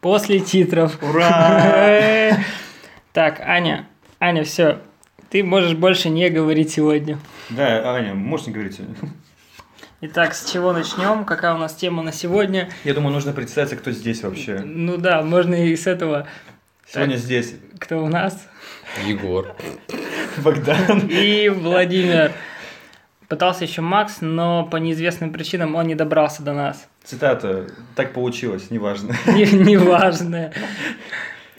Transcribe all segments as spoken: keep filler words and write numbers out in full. После титров. Ура! Так, Аня, Аня, все. Ты можешь больше не говорить сегодня. Да, Аня, можешь не говорить сегодня. Итак, с чего начнем? Какая у нас тема на сегодня? Я думаю, нужно представиться, кто здесь вообще. Ну да, можно и с этого. Сегодня так, здесь. Кто у нас? Егор. Богдан. И Владимир. Пытался еще Макс, но по неизвестным причинам он не добрался до нас. Цитата. Так получилось, неважно. Неважно.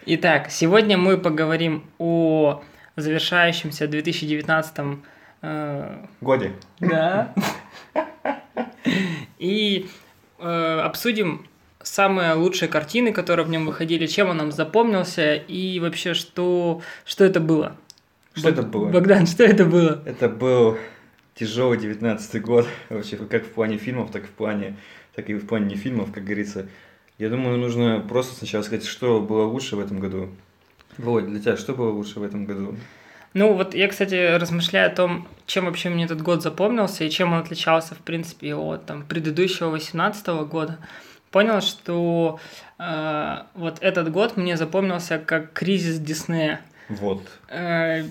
Итак, сегодня мы поговорим о завершающемся две тысячи девятнадцатом э... годе. Да. И э, обсудим самые лучшие картины, которые в нем выходили, чем он нам запомнился и вообще, что, что это было. Что Б... это было? Богдан, что это было? Это был тяжелый девятнадцатый год, вообще, как в плане фильмов, так, в плане, так и в плане не фильмов, как говорится. Я думаю, нужно просто сначала сказать, что было лучше в этом году. Володь, для тебя что было лучше в этом году? Ну, вот я, кстати, размышляю о том, чем вообще мне этот год запомнился и чем он отличался, в принципе, от там, предыдущего восемнадцатого года. Понял, что э, вот этот год мне запомнился как кризис Диснея. Вот. Э,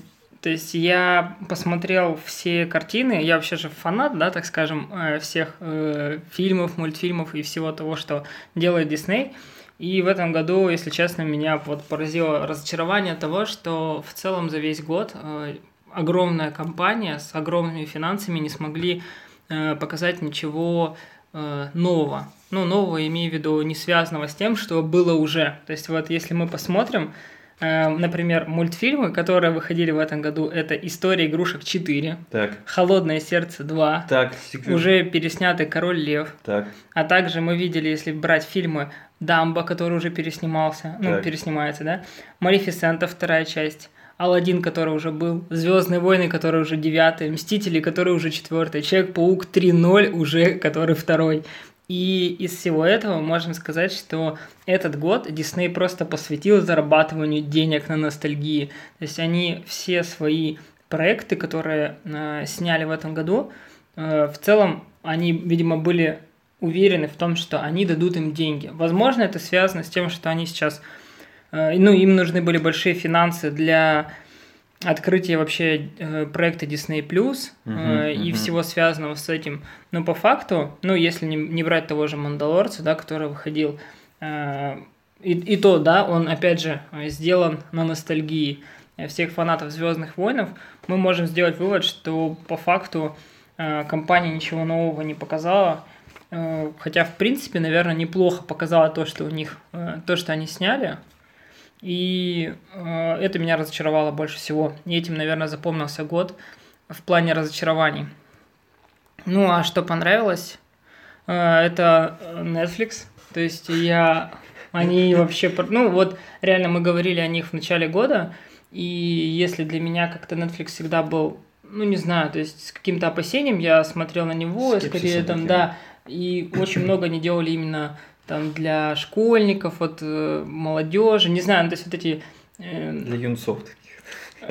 то есть я посмотрел все картины, я вообще же фанат, да, так скажем, всех э, фильмов, мультфильмов и всего того, что делает Дисней. И в этом году, если честно, меня вот поразило разочарование того, что в целом за весь год э, огромная компания с огромными финансами не смогли э, показать ничего э, нового. Ну, нового, имею в виду, не связанного с тем, что было уже. То есть вот если мы посмотрим, э, например, мультфильмы, которые выходили в этом году, это «История игрушек четыре», так. «Холодное сердце два», так, уже переснятый «Король лев». Так. А также мы видели, если брать фильмы, «Дамбо», который уже переснимался, ну, так. переснимается, да, «Малефисента», вторая часть, «Аладдин», который уже был, «Звёздные войны», который уже девятый, «Мстители», который уже четвертый, «Человек-паук три ноль», уже который второй. И из всего этого можем сказать, что этот год Дисней просто посвятил зарабатыванию денег на ностальгии. То есть они все свои проекты, которые э, сняли в этом году, э, в целом они, видимо, были уверены в том, что они дадут им деньги. Возможно, это связано с тем, что они сейчас, ну, им нужны были большие финансы для открытия вообще проекта Disney+, uh-huh, и uh-huh. всего связанного с этим. Но по факту, ну, если не, не брать того же «Мандалорца», да, который выходил, и, и то, да, он, опять же, сделан на ностальгии всех фанатов «Звездных войн», мы можем сделать вывод, что по факту компания ничего нового не показала. Хотя, в принципе, наверное, неплохо показало то, что у них, то, что они сняли. И это меня разочаровало больше всего. И этим, наверное, запомнился год в плане разочарований. Ну, а что понравилось, это Netflix. То есть я... Они вообще... Ну, вот реально мы говорили о них в начале года. И если для меня как-то Netflix всегда был, ну, не знаю, то есть с каким-то опасением я смотрел на него. Скорее, там, да... И очень много они делали именно там для школьников, вот молодежи, не знаю, ну, то есть вот эти... Э, для юнцов таких.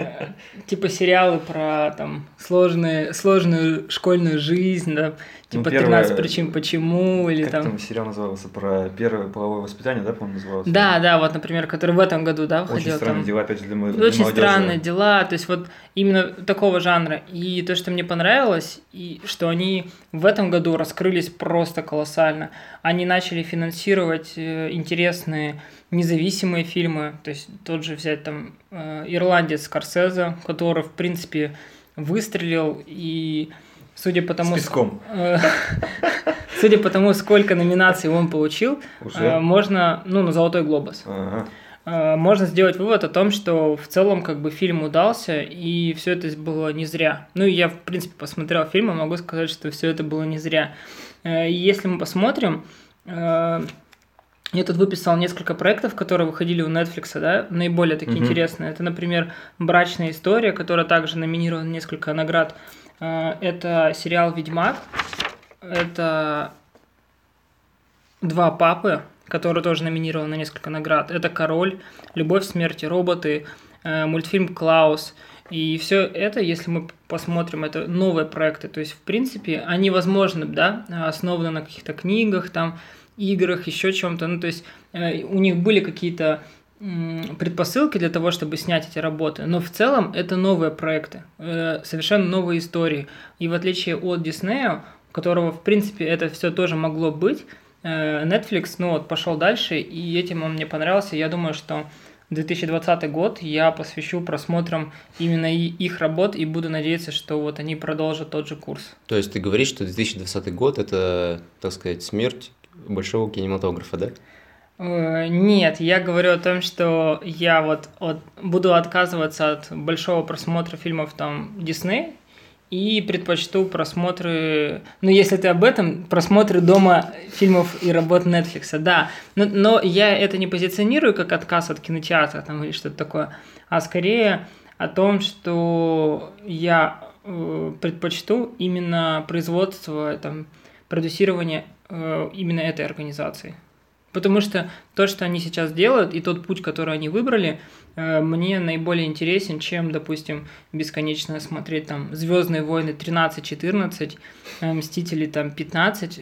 Э, типа сериалы про там сложные, сложную школьную жизнь, да, типа ну, первое, тринадцать причин почему, или как там... там сериал назывался, про первое половое воспитание, да, по-моему, назывался? Да, да, вот, например, который в этом году, да, выходил. «Очень странные там... дела», опять же, для, мо... для молодежи. «Очень странные дела», то есть вот именно такого жанра. И то, что мне понравилось, и что они в этом году раскрылись просто колоссально. Они начали финансировать интересные независимые фильмы, то есть тот же взять там «Ирландец» Скорсезе, который, в принципе, выстрелил и... Судя по тому, судя по тому, сколько номинаций он получил, уже? Можно, ну, на «Золотой глобус». Ага. Можно сделать вывод о том, что в целом как бы фильм удался, и все это было не зря. Ну, я, в принципе, посмотрел фильм, и могу сказать, что все это было не зря. Если мы посмотрим, я тут выписал несколько проектов, которые выходили у Netflix, да, наиболее такие угу. интересные. Это, например, «Брачная история», которая также номинирована на несколько наград. Это сериал «Ведьмак», это «Два папы», который тоже номинирован на несколько наград, это «Король», «Любовь, смерть и роботы», мультфильм «Клаус». И все это, если мы посмотрим, это новые проекты, то есть, в принципе, они, возможно, да, основаны на каких-то книгах там играх, еще чем-то. Ну, то есть у них были какие-то предпосылки для того, чтобы снять эти работы. Но в целом это новые проекты, совершенно новые истории. И в отличие от Диснея, у которого, в принципе, это все тоже могло быть, Netflix, ну вот, пошел дальше, и этим он мне понравился. Я думаю, что две тысячи двадцатый год я посвящу просмотрам именно их работ и буду надеяться, что вот они продолжат тот же курс. То есть ты говоришь, что две тысячи двадцатый год – это, так сказать, смерть большого кинематографа, да? Нет, я говорю о том, что я вот от, буду отказываться от большого просмотра фильмов там Disney и предпочту просмотры, ну если ты об этом, просмотры дома фильмов и работ Netflix, да, но, но я это не позиционирую как отказ от кинотеатра там, или что-то такое, а скорее о том, что я э, предпочту именно производство, там, продюсирование э, именно этой организации. Потому что то, что они сейчас делают, и тот путь, который они выбрали, мне наиболее интересен, чем, допустим, бесконечно смотреть там «Звёздные войны» тринадцать четырнадцать, «Мстители» там пятнадцать.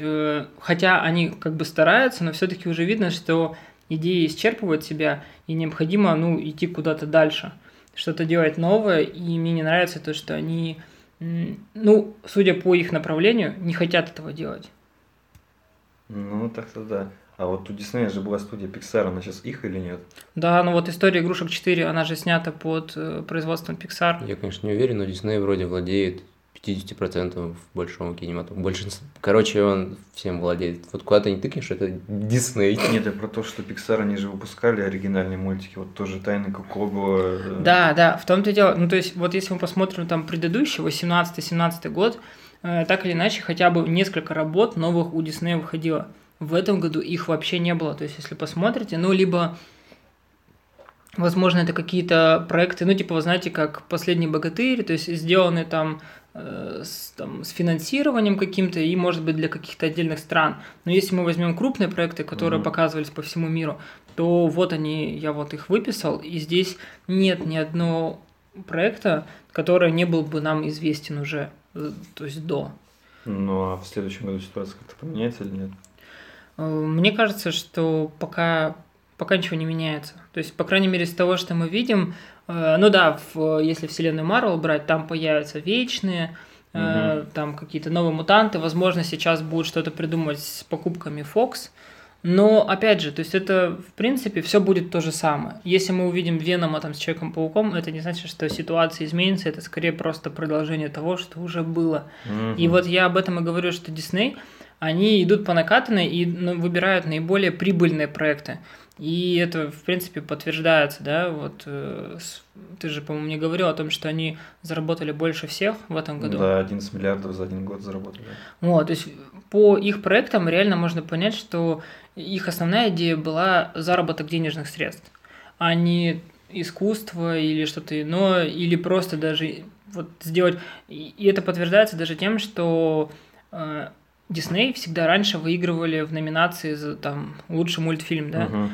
Хотя они как бы стараются, но все-таки уже видно, что идеи исчерпывают себя, и необходимо, ну, идти куда-то дальше, что-то делать новое. И мне не нравится то, что они, ну, судя по их направлению, не хотят этого делать. Ну, так-то да. А вот у Диснея же была студия Pixar, она сейчас их или нет? Да, ну вот «История игрушек четыре», она же снята под э, производством Pixar. Я, конечно, не уверен, но Дисней вроде владеет пятьдесят процентов большого кинематографа. Большинство... Короче, он всем владеет. Вот куда ты не тыкнешь, это Дисней. Нет, я про то, что Pixar, они же выпускали оригинальные мультики, вот тоже «Тайны Куколова». Да, да, в том-то и дело. Ну, то есть, вот если мы посмотрим там предыдущий, восемнадцатый-семнадцатый год, э, так или иначе, хотя бы несколько работ новых у Диснея выходило. В этом году их вообще не было. То есть, если посмотрите, ну, либо, возможно, это какие-то проекты, ну, типа, вы знаете, как «Последний богатырь», то есть, сделаны там, э, с, там с финансированием каким-то и, может быть, для каких-то отдельных стран. Но если мы возьмем крупные проекты, которые mm-hmm. показывались по всему миру, то вот они, я вот их выписал, и здесь нет ни одного проекта, который не был бы нам известен уже, то есть, до. Ну, а в следующем году ситуация как-то поменяется или нет? Мне кажется, что пока, пока ничего не меняется. То есть, по крайней мере, из того, что мы видим, э, ну да, в, если вселенную Марвел брать, там появятся вечные, э, угу. там какие-то новые мутанты, возможно, сейчас будут что-то придумывать с покупками Fox, но, опять же, то есть это, в принципе, все будет то же самое. Если мы увидим Венома там с Человеком-пауком, это не значит, что ситуация изменится, это скорее просто продолжение того, что уже было. Угу. И вот я об этом и говорю, что Дисней... Они идут по накатанной и выбирают наиболее прибыльные проекты. И это, в принципе, подтверждается, да, вот э, ты же, по-моему, мне говорил о том, что они заработали больше всех в этом году. Да, одиннадцать миллиардов за один год заработали. Вот, то есть по их проектам реально можно понять, что их основная идея была заработок денежных средств, а не искусство или что-то иное, или просто даже вот сделать... И это подтверждается даже тем, что... Э, Дисней всегда раньше выигрывали в номинации за там, лучший мультфильм, да, угу.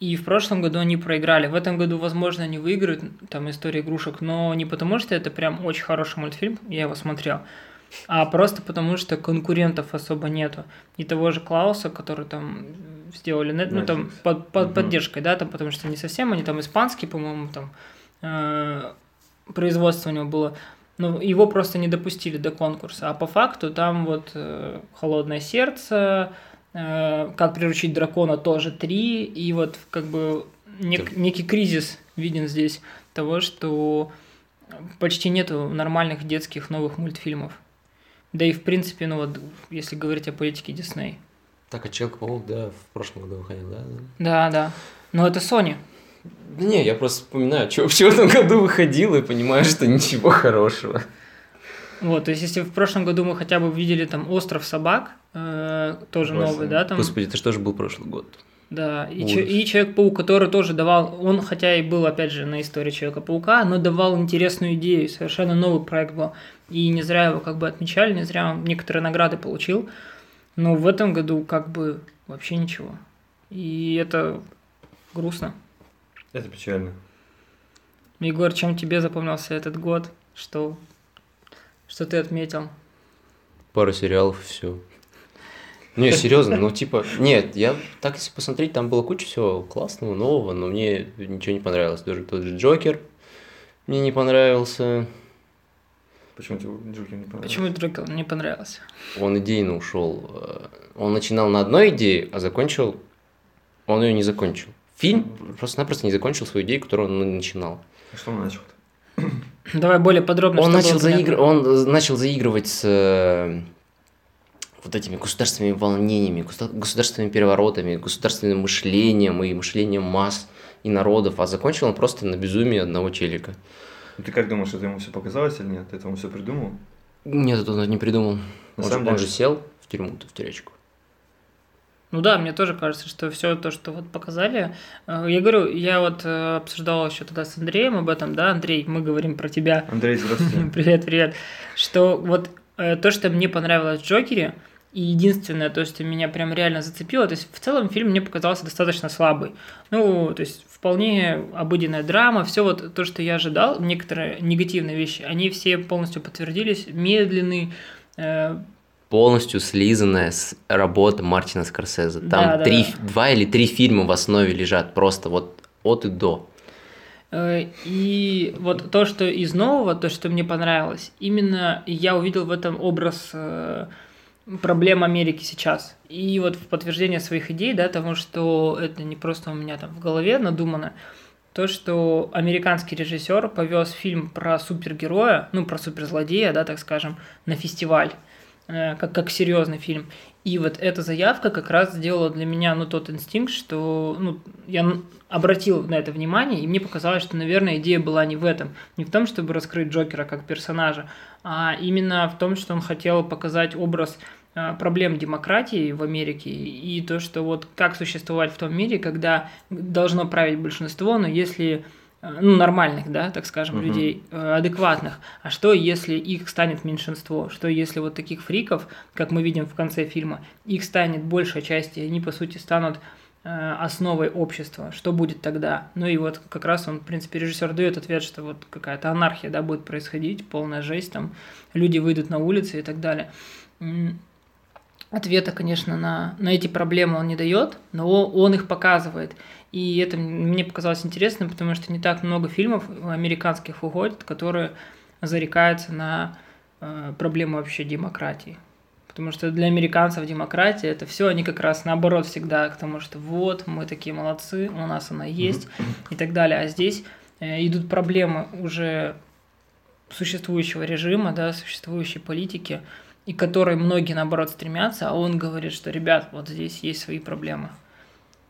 и в прошлом году они проиграли. В этом году, возможно, они выиграют там «История игрушек», но не потому, что это прям очень хороший мультфильм, я его смотрел, а просто потому, что конкурентов особо нету. И того же Клауса, который там сделали, ну, там, под, под угу. поддержкой, да, там, потому что не совсем, они там испанские, по-моему, там э, производство у него было. Ну, его просто не допустили до конкурса, а по факту там вот э, «Холодное сердце», э, «Как приручить дракона» тоже три, и вот как бы нек- да. некий кризис виден здесь того, что почти нету нормальных детских новых мультфильмов. Да и в принципе, ну вот, если говорить о политике Дисней. Так, а «Человек-паук», да, в прошлом году выходил, да? Да, да, но это Sony. Да не, я просто вспоминаю, что в четвертом году выходило и понимаю, что ничего хорошего. Вот, то есть, если в прошлом году мы хотя бы видели там «Остров собак», э, тоже Господи. новый, да? Там... Господи, это же тоже был прошлый год. Да, и, ч- и «Человек-паук», который тоже давал, он хотя и был, опять же, на истории «Человека-паука», но давал интересную идею, совершенно новый проект был. И не зря его как бы отмечали, не зря он некоторые награды получил, но в этом году как бы вообще ничего. И это грустно. Это печально. Егор, чем тебе запомнился этот год? Что, что ты отметил? Пару сериалов и все. Не, серьезно, ну типа, нет, я так если посмотреть, там было куча всего классного, нового, но мне ничего не понравилось. Даже тот же Джокер мне не понравился. Почему тебе Джокер не понравился? Почему Джокер не понравился? Он идейно ушел. Он начинал на одной идее, а закончил... Он ее не закончил. Фильм просто-напросто не закончил свою идею, которую он начинал. А что он начал-то? Давай более подробно. Он, начал, заигр... он начал заигрывать с... вот этими государственными волнениями, государственными переворотами, государственным мышлением и мышлением масс и народов, а закончил он просто на безумии одного челика. Ты как думаешь, это ему все показалось или нет? Ты это ему все придумал? Нет, это он не придумал. Он же, он же сел в тюрьму-то, в тюрячку. Ну да, мне тоже кажется, что все то, что вот показали... Я говорю, я вот обсуждал еще тогда с Андреем об этом, да, Андрей, мы говорим про тебя. Андрей, здравствуйте. Привет, привет. Что вот то, что мне понравилось в «Джокере», и единственное, то, что меня прям реально зацепило, то есть в целом фильм мне показался достаточно слабый. Ну, то есть вполне обыденная драма, все вот то, что я ожидал, некоторые негативные вещи, они все полностью подтвердились, медленный... Э... Полностью слизанная работа Мартина Скорсезе. Там да, да, три, да. два или три фильма в основе лежат, просто вот от и до. И вот то, что из нового, то, что мне понравилось, именно я увидел в этом образ... проблем Америки сейчас. И вот в подтверждение своих идей, да, того, что это не просто у меня там в голове надумано, то, что американский режиссер повез фильм про супергероя, ну, про суперзлодея, да, так скажем, на фестиваль, э, как, как серьезный фильм. И вот эта заявка как раз сделала для меня, ну, тот инстинкт, что, ну, я обратил на это внимание, и мне показалось, что, наверное, идея была не в этом, не в том, чтобы раскрыть Джокера как персонажа, а именно в том, что он хотел показать образ проблем демократии в Америке и то, что вот как существовать в том мире, когда должно править большинство, но если... ну, нормальных, да, так скажем, uh-huh. людей, адекватных. А что, если их станет меньшинство? Что, если вот таких фриков, как мы видим в конце фильма, их станет большая часть, и они, по сути, станут основой общества? Что будет тогда? Ну, и вот как раз он, в принципе, режиссер дает ответ, что вот какая-то анархия, да, будет происходить, полная жесть, там, люди выйдут на улицы и так далее. Ответа, конечно, на, на эти проблемы он не дает, но он их показывает. И это мне показалось интересным, потому что не так много фильмов американских уходит, которые зарекаются на э, проблему вообще демократии. Потому что для американцев демократия – это все, они как раз наоборот всегда к тому, что вот, мы такие молодцы, у нас она есть и так далее. А здесь э, идут проблемы уже существующего режима, да, существующей политики, и к которой многие, наоборот, стремятся, а он говорит, что, ребят, вот здесь есть свои проблемы.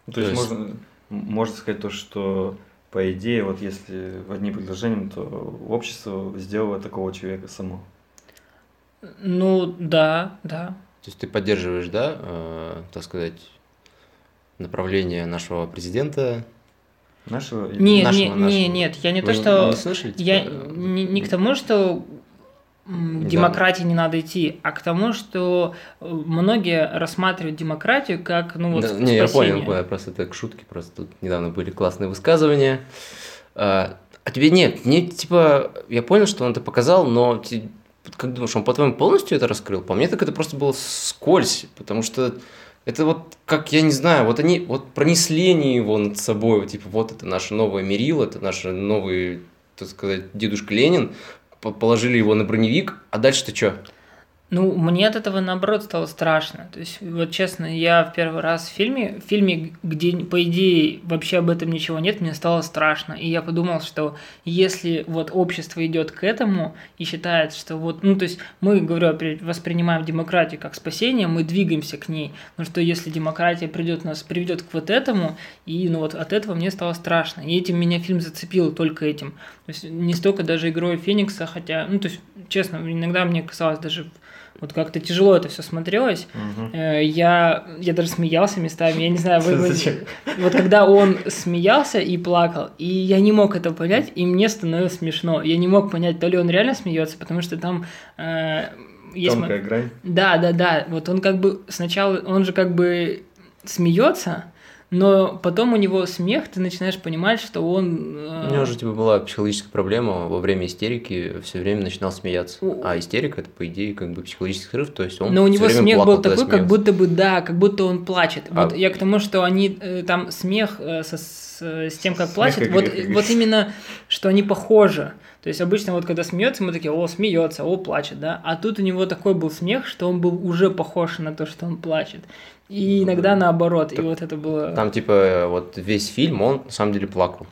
То, То есть, есть... можно... Можно сказать то, что по идее, вот если в одни предложения, то общество сделало такого человека само. Ну, да, да. То есть ты поддерживаешь, да, э, так сказать, направление нашего президента? Нашего? Нет, нашего, нет, нашего. нет, нет, я не Вы то, что... Не слышали, я типа... не, не к тому, что... К демократии не надо идти, а к тому, что многие рассматривают демократию как, ну, вот, да, спасение. Не, я понял, я просто это к шутке, просто тут недавно были классные высказывания. А, а тебе нет, мне, типа, я понял, что он это показал, но ты, как думаешь, он, по-твоему, полностью это раскрыл? По мне, так это просто было скользь, потому что это вот, как, я не знаю, вот они, вот пронесли они его над собой, вот, типа, вот это наше новое мерило, это наш новый, так сказать, дедушка Ленин, положили его на броневик, а дальше-то что? Ну, мне от этого, наоборот, стало страшно. То есть, вот честно, я в первый раз в фильме, в фильме, где, по идее, вообще об этом ничего нет, мне стало страшно. И я подумал, что если вот общество идет к этому и считает, что вот... Ну, то есть, мы, говорю, воспринимаем демократию как спасение, мы двигаемся к ней. Но что если демократия придет, нас приведет к вот этому, и ну вот от этого мне стало страшно. И этим меня фильм зацепил, только этим. То есть, не столько даже «Игрой Феникса», хотя... Ну, то есть, честно, иногда мне казалось даже... Вот как-то тяжело это все смотрелось. Угу. Я, я даже смеялся местами. Я не знаю, вы, вы... вот когда он смеялся и плакал, и я не мог это понять, и мне становилось смешно. Я не мог понять, то ли он реально смеется, потому что там э, есть... Тонкая грань. Да, да, да. Вот он как бы сначала, он же как бы смеется, но потом у него смех, ты начинаешь понимать, что он... Э... У него же типа была психологическая проблема, во время истерики все время начинал смеяться. У... А истерика, это по идее как бы психологический срыв, то есть он... Но у него смех плакал, был такой, смеялся. Как будто бы, да, как будто он плачет. А... Вот я к тому, что они э, там смех э, со, с, э, с тем, как плачет, вот, вот именно, что они похожи. То есть обычно вот когда смеется, мы такие, о, смеется, о, плачет, да. А тут у него такой был смех, что он был уже похож на то, что он плачет. И иногда наоборот, так, и вот это было... Там типа вот весь фильм, он на самом деле плакал.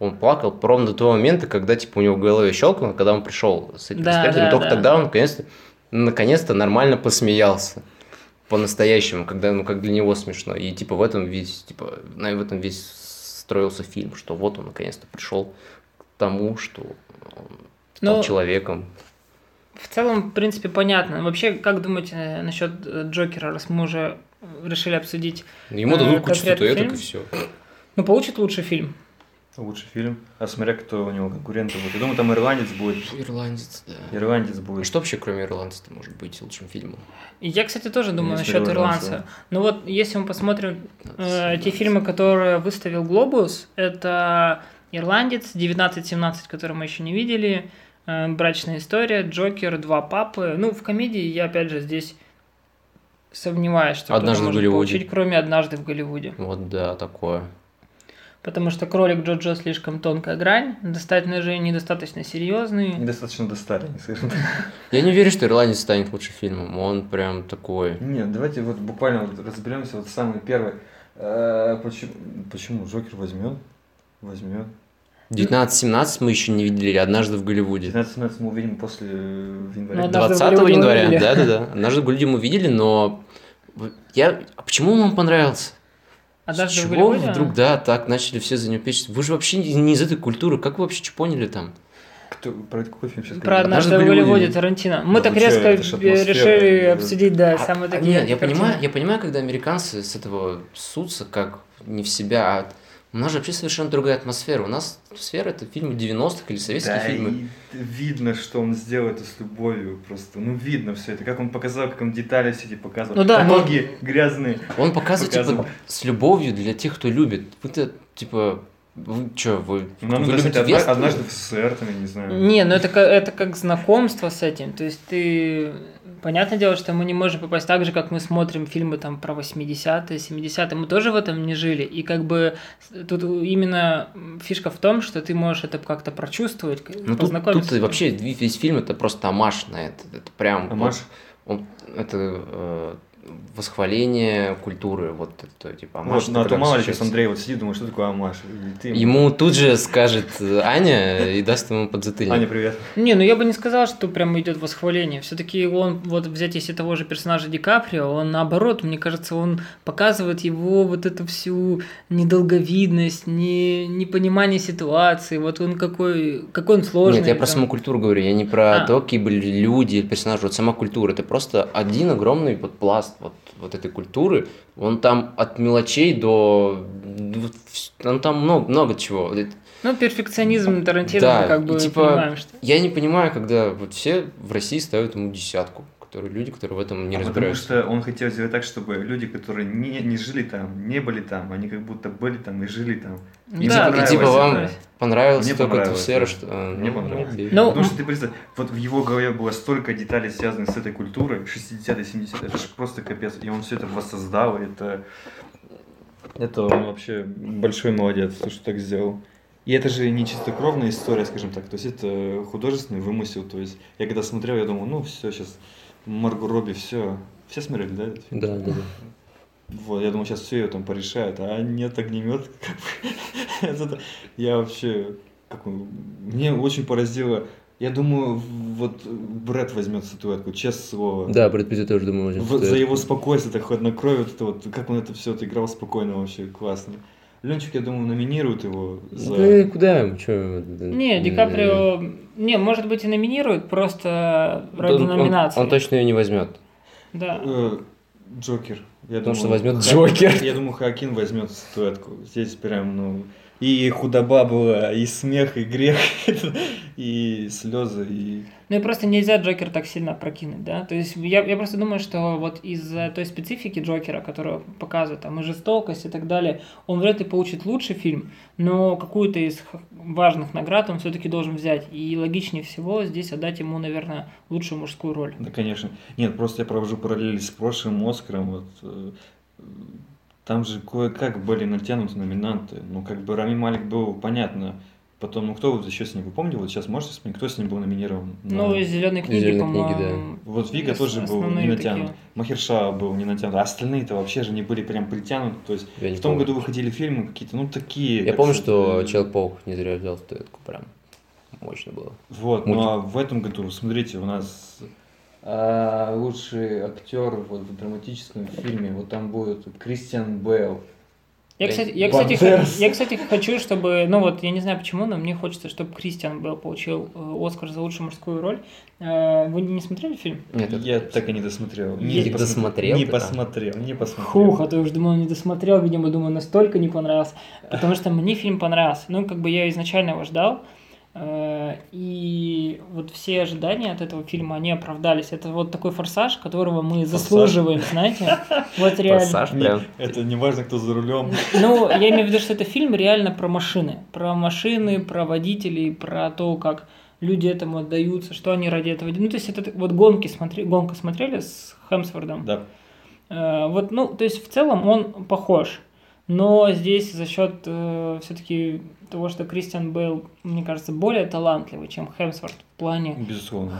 Он плакал ровно до того момента, когда типа у него в голове щелкнуло, когда он пришел с этим да, экспертом. Да, только да. Тогда он наконец-то, наконец-то нормально посмеялся. По-настоящему, когда, ну, как для него смешно. И типа в этом весь, типа, в этом весь строился фильм, что вот он наконец-то пришел к тому, что он стал Но... человеком. В целом, в принципе, понятно. Вообще, как думаете насчет Джокера, раз мы уже решили обсудить... Ему дадут кучу статуэток и все. Ну, получит лучший фильм. Лучший фильм. А смотря, кто у него конкурент будет. Я думаю, там Ирландец будет. Ирландец, да. Ирландец будет. Что вообще, кроме Ирландца-то может быть лучшим фильмом? Я, кстати, тоже думаю насчет Ирландца. Ирландца. Но вот, если мы посмотрим э, те фильмы, которые выставил Глобус, это Ирландец, девятнадцать семнадцать, который мы еще не видели, Брачная история, Джокер, Два папы. Ну, в комедии я, опять же, здесь сомневаюсь, что кто-то может получить, кроме Однажды в Голливуде. Вот да, такое. Потому что Кролик Джо-Джо слишком тонкая грань, Достать ножи недостаточно серьезный. Недостаточно достали, не слышно. Я не верю, что Ирландец станет лучшим фильмом. Он прям такой. Нет, давайте вот буквально разберемся. Вот самый первый. Почему Джокер возьмет? Возьмет. девятнадцать семнадцать мы еще не видели, «Однажды в Голливуде». девятнадцать семнадцать мы увидим после января. двадцатого января, да-да-да. «Однажды в Голливуде» мы видели, но... Я... А почему он вам понравился? «Однажды в Голливуде»? Чего вдруг, да, так начали все за него печь? Вы же вообще не из этой культуры, как вы вообще чпонили там? Кто, про какой фильм сейчас? Про «Однажды в Голливуде» Тарантино. Мы так резко решили обсудить, да, самые такие... Нет, я понимаю, я понимаю, когда американцы с этого ссутся, как не в себя, а... У нас же вообще совершенно другая атмосфера. У нас атмосфера — это фильмы девяностых или советские да, фильмы. Да, видно, что он сделал это с любовью просто. Ну, видно все это. Как он показал, как он детали все эти показывал. Ну, да, ноги он... грязные. Он показывает, показывал. Типа, с любовью для тех, кто любит. Вы-то, типа... Вы что, вы, ну, вы любите одна, вест? Однажды в СССР, там, я не знаю. Не, ну это, это как знакомство с этим. То есть ты... Понятное дело, что мы не можем попасть так же, как мы смотрим фильмы там про восьмидесятые, семидесятые. Мы тоже в этом не жили. И как бы тут именно фишка в том, что ты можешь это как-то прочувствовать, ну, познакомиться. Тут, тут вообще весь фильм это просто омаж на это. Это прям... Омаж? Он, он, это... Э, восхваление культуры, вот это, типа, амаш. Вот, ну, а то мало ли сейчас Андрей вот сидит, думает, что такое амаш. Ты... Ему тут же скажет Аня и даст ему подзатыльник. Аня, привет. Не, ну я бы не сказал, что прям идет восхваление. Все-таки он, вот взять если того же персонажа Ди Каприо, он наоборот, мне кажется, он показывает его вот эту всю недолговидность, не, непонимание ситуации, вот он какой, какой он сложный. Нет, я там... про саму культуру говорю, я не про а. то, какие были люди, персонажи, вот сама культура, это просто один огромный вот пласт Вот, вот этой культуры, он там от мелочей до... Он там много, много чего. Ну, перфекционизм Тарантино, да, как бы, типа, понимаем, что... Я не понимаю, когда вот все в России ставят ему десятку, которые люди, которые в этом не а разбираются. Потому что он хотел сделать так, чтобы люди, которые не, не жили там, не были там, они как будто были там и жили там. И да, и типа вам понравилось только эту сферу, что... Мне понравилось. Ну, потому что ты представь, вот в его голове было столько деталей, связанных с этой культурой, шестидесятые, семидесятые, это же просто капец. И он все это воссоздал, это... Это он вообще большой молодец, то, что так сделал. И это же не чистокровная история, скажем так, то есть это художественный вымысел, то есть я когда смотрел, я думал, ну все, сейчас... Марго Робби, все. Все смотрели, да? Да, да, да. Вот, я думал, сейчас все ее там порешают, а нет, огнемет. Я вообще... Мне очень поразило... Я думаю, вот Брэд возьмет статуэтку, честное слово. Да, Брэд Питт тоже, думаю, возьмет статуэтку. За его спокойствие, так хладнокровие, вот это вот, как он это все отыграл спокойно вообще, классно. Ленчик, я думаю, номинируют его за... Да куда ему, что... Не, Ди Каприо... Не, может быть и номинируют, просто ради он, номинации. Он, он точно ее не возьмет. Да. Э, Джокер. Я Потому думаю, что возьмет Джокер. Я думаю, Хоакин возьмет статуэтку. Здесь прям, ну... И худоба была, и смех, и грех, и слезы, и... Ну и просто нельзя Джокер так сильно прокинуть, да? То есть я, я просто думаю, что вот из-за той специфики Джокера, которую показывают, там, и жестокость, и так далее, он вряд ли получит лучший фильм, но какую-то из важных наград он все-таки должен взять. И логичнее всего здесь отдать ему, наверное, лучшую мужскую роль. Да, конечно. Нет, просто я провожу параллели с прошлым Оскаром, вот... Там же кое-как были натянуты номинанты. Ну, как бы Рами Малик был, понятно. Потом, ну, кто вот еще с ним, вы помните, вот сейчас можете вспомнить, кто с ним был номинирован? Ну, из «Зеленой книги», Зеленой по-моему. Книги, да. Вот Вига тоже был не натянут. Такие. Махершала был не натянут. А остальные-то вообще же не были прям притянуты. То есть я в том помню. Году выходили фильмы какие-то, ну, такие. Я помню, что, что Человек-паук не зря взял статуэтку, прям мощно было. Вот, Мультик. Ну, а в этом году, смотрите, у нас... А лучший актер вот в драматическом фильме, вот там будет Кристиан Бейл. Я, кстати, я, кстати, х- я, кстати, хочу, чтобы, ну вот, я не знаю почему, но мне хочется, чтобы Кристиан Бейл получил э, Оскар за лучшую мужскую роль. Э, вы не смотрели фильм? Нет, я это... так и не досмотрел. Не, не досмотрел? Не посмотрел, не посмотрел. Фух, а то я уже думал, не досмотрел, видимо, думаю, настолько не понравился, потому что мне фильм понравился. Ну, как бы я изначально его ждал. И вот все ожидания от этого фильма, они оправдались. Это вот такой форсаж, которого мы форсаж. заслуживаем, знаете. Вот реально. Форсаж, прям. Это не важно, кто за рулем. Ну, я имею в виду, что это фильм реально про машины. Про машины, про водителей, про то, как люди этому отдаются, что они ради этого делают. Ну, то есть, это вот гонки смотри, гонка смотрели с Хемсвордом? Да. Вот, ну, то есть, в целом он похож. Но здесь за счет э, все-таки того, что Кристиан Бейл, мне кажется, более талантливый, чем Хемсворт в плане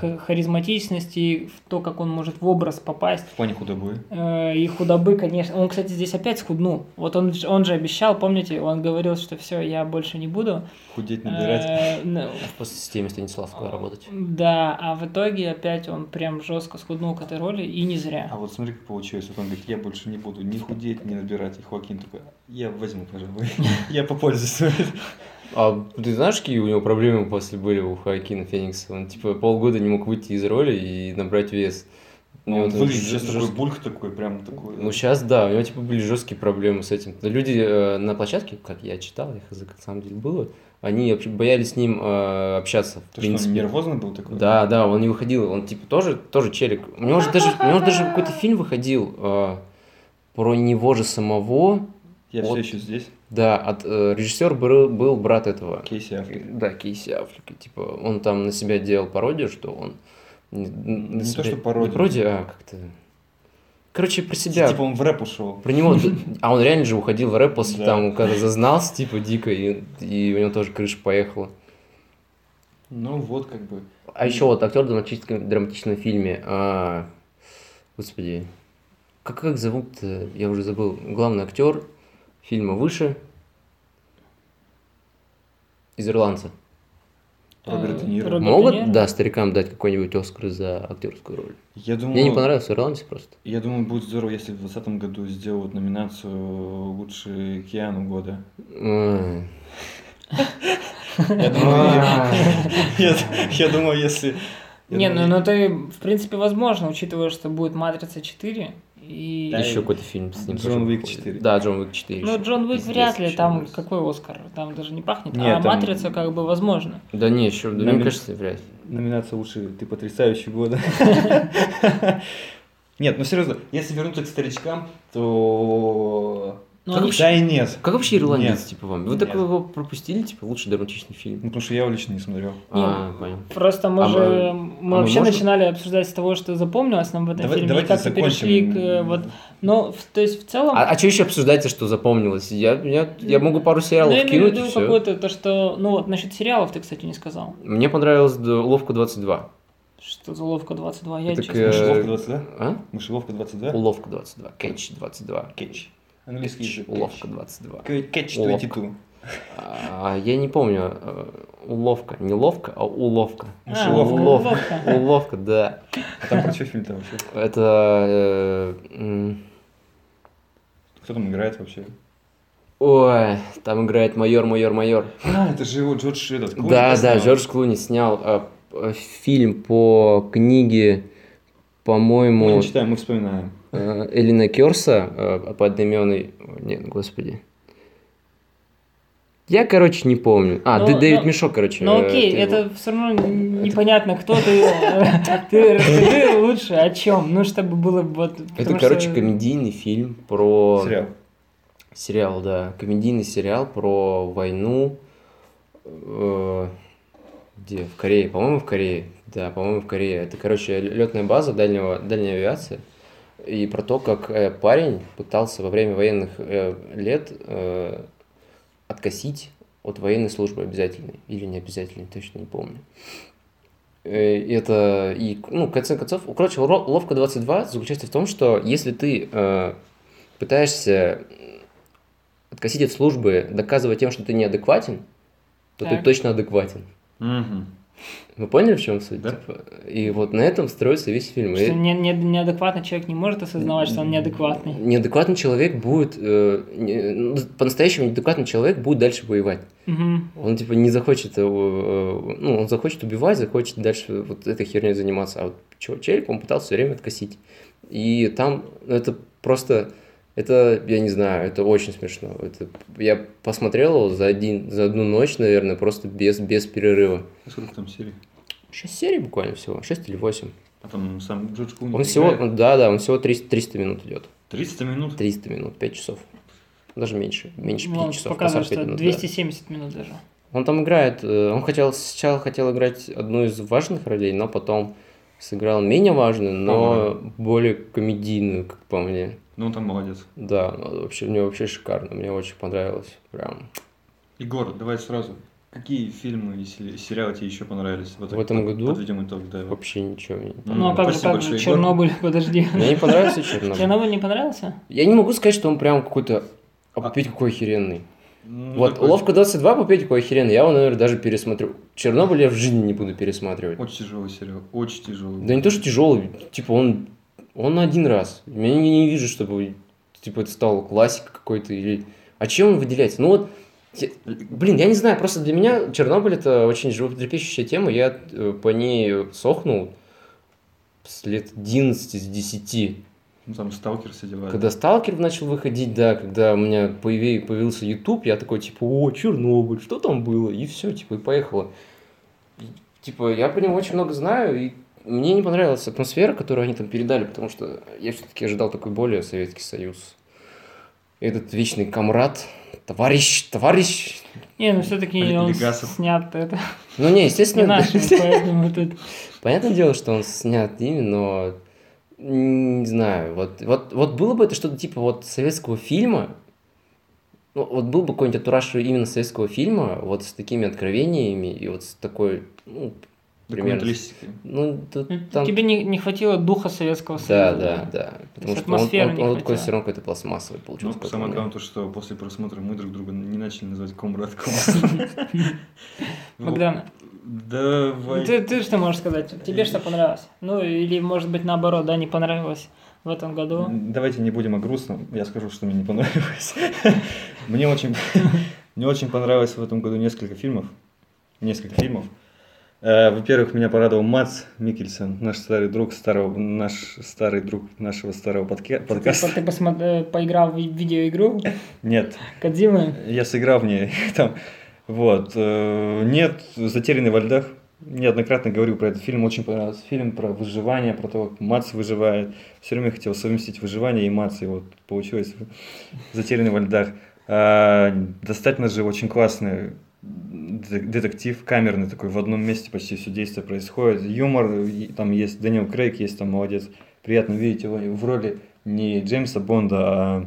х- харизматичности, в то, как он может в образ попасть. В плане худобы. Э, и худобы, конечно. Он, кстати, здесь опять схуднул. Вот он, он же обещал, помните, он говорил, что все, я больше не буду. Худеть, набирать. По системе Станиславского работать. Да, а в итоге опять он прям жестко схуднул к этой роли, и не зря. А вот смотри, как получилось. Вот он говорит, я больше не буду ни худеть, ни набирать. И Хоакин такой... Я возьму, пожалуй. Я попользуюсь. А ты знаешь, какие у него проблемы после были у Хоакина Феникса? Он типа полгода не мог выйти из роли и набрать вес. Ну, он выглядит сейчас такой бульк такой, прям такой. Ну, сейчас, да, у него типа были жесткие проблемы с этим. Люди э, на площадке, как я читал, их на самом деле было, они вообще боялись с ним э, общаться. То, что он нервозный был такой? Да, да, он не выходил, он типа тоже, тоже челик. У него же даже, у него даже какой-то фильм выходил э, про него же самого. Я вот, все еще здесь. Да, от, э, режиссер был, был брат этого. Кейси Аффлек. Да, Кейси Аффлек. Типа, он там на себя делал пародию, что он... Не, не себя... то, что пародия. Не пародия, а как-то... Короче, про себя. Типа он в рэп ушел. Про него... А он реально же уходил в рэп после там, когда зазнался, типа, дико, и у него тоже крыша поехала. Ну, вот как бы... А еще вот актер в драматичном фильме... Господи, как зовут-то? Я уже забыл. Главный актер... Фильма «Выше» из «Ирландца». Роберт Де Ниро. Могут, да, старикам дать какой-нибудь Оскар за актерскую роль? Я думаю, мне не понравился «Ирландец» просто. Я думаю, будет здорово, если в двадцатом году сделают номинацию «Лучший Киану года». Я думаю, если... Не, ну это, в принципе, возможно, учитывая, что будет «Матрица четыре». И... Да, еще и... какой-то фильм с ним. Джон Уик четыре. Да, Джон Уик четыре. Ну, Джон Уик вряд ли, там раз. Какой Оскар, там даже не пахнет, не, а там... Матрица как бы возможно. Да не, еще, да, Номи... мне кажется, вряд ли. Номинация лучше, ты потрясающий года. Нет, ну серьезно, если вернуться к старичкам, то... Как вообще... Да и нет. Как вообще «Ирландец», типа, вам? Вы нет. Так его пропустили, типа, лучший драматичный фильм? Ну, потому что я его лично не смотрел. А, а, понял. Просто мы а же... Мы, мы а вообще мы начинали обсуждать с того, что запомнилось нам в этом давайте, фильме. Давайте как-то перешли к... Вот, ну, то есть, в целом... А, а что еще обсуждаете, что запомнилось? Я, я, я могу пару сериалов кинуть, и все. Ну, я имею в виду какое-то то, что... Ну, вот, насчет сериалов ты, кстати, не сказал. Мне понравилась «Уловка-двадцать два». Что за «Уловка-двадцать два»? Я, честно... «Мышеловка-двадцать два»? А? «Мышеловка-двадцать два»? «Уловка-двадцать два». «Кэтч-двадцать два». «Кэтч». Английский язык. Уловка-двадцать два. Кэтч двадцать два. А, я не помню. Уловка. Не ловка, а уловка. А, уловка. Уловка. Уловка, да. А там про что фильм-то вообще? Это... Э, кто там играет вообще? Ой, там играет майор, майор, майор. А, это же его Джордж этот, Клуни. Да, да, снял. Джордж Клуни снял э, фильм по книге, по-моему... Мы не читаем, мы вспоминаем. Элина Керса, поднамённый... Нет, господи. Я, короче, не помню. А, но, Дэвид но, Мешок, короче. Ну окей, это его... все равно непонятно, кто ты. Ты расскажи лучше о чем, ну, чтобы было вот... Это, короче, комедийный фильм про... Сериал. Сериал, да. Комедийный сериал про войну... Где? В Корее. По-моему, в Корее. Да, по-моему, в Корее. Это, короче, летная база дальнего, дальней авиации. И про то, как э, парень пытался во время военных э, лет э, откосить от военной службы обязательной. Или не обязательной, точно не помню. Э, это, и, ну, в конце концов... Короче, уловка двадцать два заключается в том, что если ты э, пытаешься откосить от службы, доказывая тем, что ты неадекватен, то так. ты точно адекватен. Угу. Вы поняли, в чем суть? Да? Типа, и вот на этом строится весь фильм. Что и... не, не, неадекватный человек не может осознавать, что он неадекватный. Неадекватный человек будет... Э, не, по-настоящему неадекватный человек будет дальше воевать. Угу. Он типа не захочет... Э, э, ну, он захочет убивать, захочет дальше вот этой херней заниматься. А вот челик, он пытался все время откосить. И там это просто... Это, я не знаю, это очень смешно. Это, я посмотрел его за, один, за одну ночь, наверное, просто без, без перерыва. А сколько там серий? Шесть серий буквально всего, шесть или восемь. Потом сам Джордж Клуни он всего, да, да, он всего триста, триста минут идет. триста минут? триста минут, пять часов. Даже меньше, меньше ну, пяти часов. Показывает, что минут, двести семьдесят да. минут даже. Он там играет, он хотел, сначала хотел играть одну из важных ролей, но потом сыграл менее важную, но ага. более комедийную, как по мне. Ну, он там молодец. Да, ну, вообще, мне вообще шикарно, мне очень понравилось, прям. Егор, давай сразу, какие фильмы и сериалы тебе еще понравились? Вот в этом под, году? Подведем итог, да. Вообще ничего не понравилось. Ну, а как же, как же, Чернобыль, подожди. Мне не понравился Чернобыль. Чернобыль не понравился? Я не могу сказать, что он прям какой-то, опять какой охеренный. Ну, вот, такой... уловка двадцать два, попейте, какой охеренный, я его, наверное, даже пересмотрю. Чернобыль я в жизни не буду пересматривать. Очень тяжелый сериал, очень тяжелый. Да не то, что тяжелый, типа он, он один раз. Я не, не вижу, чтобы типа, это стало классикой какой-то. Или... А чем он выделяется? Ну вот, я... блин, я не знаю, просто для меня Чернобыль это очень животрепещущая тема, я по ней сохнул с лет одиннадцати с десяти. Ну, там Сталкер все дела. Когда Сталкер начал выходить, да, когда у меня появи, появился YouTube, я такой, типа, о, Чернобыль, что там было? И все, типа, и поехало. И, типа, я по нему очень много знаю, и мне не понравилась атмосфера, которую они там передали, потому что я все-таки ожидал такой более Советский Союз. Этот вечный камрад, товарищ, товарищ. Не, ну все-таки он снят это. Ну, не, естественно. Не понятное дело, что он снят ими, но... Не знаю, вот, вот, вот было бы это что-то типа вот советского фильма, вот был бы какой-нибудь антураж именно советского фильма, вот с такими откровениями и вот с такой, ну, примерно... Ну, тут, там... Тебе не, не хватило духа Советского Союза. Да, да, да. Потому что он, он, он, он такой все равно какой-то пластмассовый получился. Ну, самое главное то, что после просмотра мы друг друга не начали называть комрадком. Богдан. Давай. Ты, ты что можешь сказать? Тебе что понравилось? Ну, или, может быть, наоборот, да, не понравилось в этом году? Давайте не будем о грустном. Я скажу, что мне не понравилось. Мне очень, мне очень понравилось в этом году несколько фильмов. Несколько фильмов. Во-первых, меня порадовал Макс Микельсон, наш старый друг старого, наш старый друг нашего старого подка- подкаста. Ты, ты посмотри, поиграл в видеоигру? Нет. Кодзима? Я сыграл в ней. Там... Вот. Нет, «Затерянный во льдах». Неоднократно говорил про этот фильм. Очень понравился фильм про выживание, про то, как Мац выживает. Все время хотел совместить выживание и Мац, и вот получилось «Затерянный во льдах». А, «Достать ножи» очень классный детектив, камерный такой. В одном месте почти все действие происходит. Юмор, там есть Дэниел Крейг, есть там молодец. Приятно видеть его в роли не Джеймса Бонда, а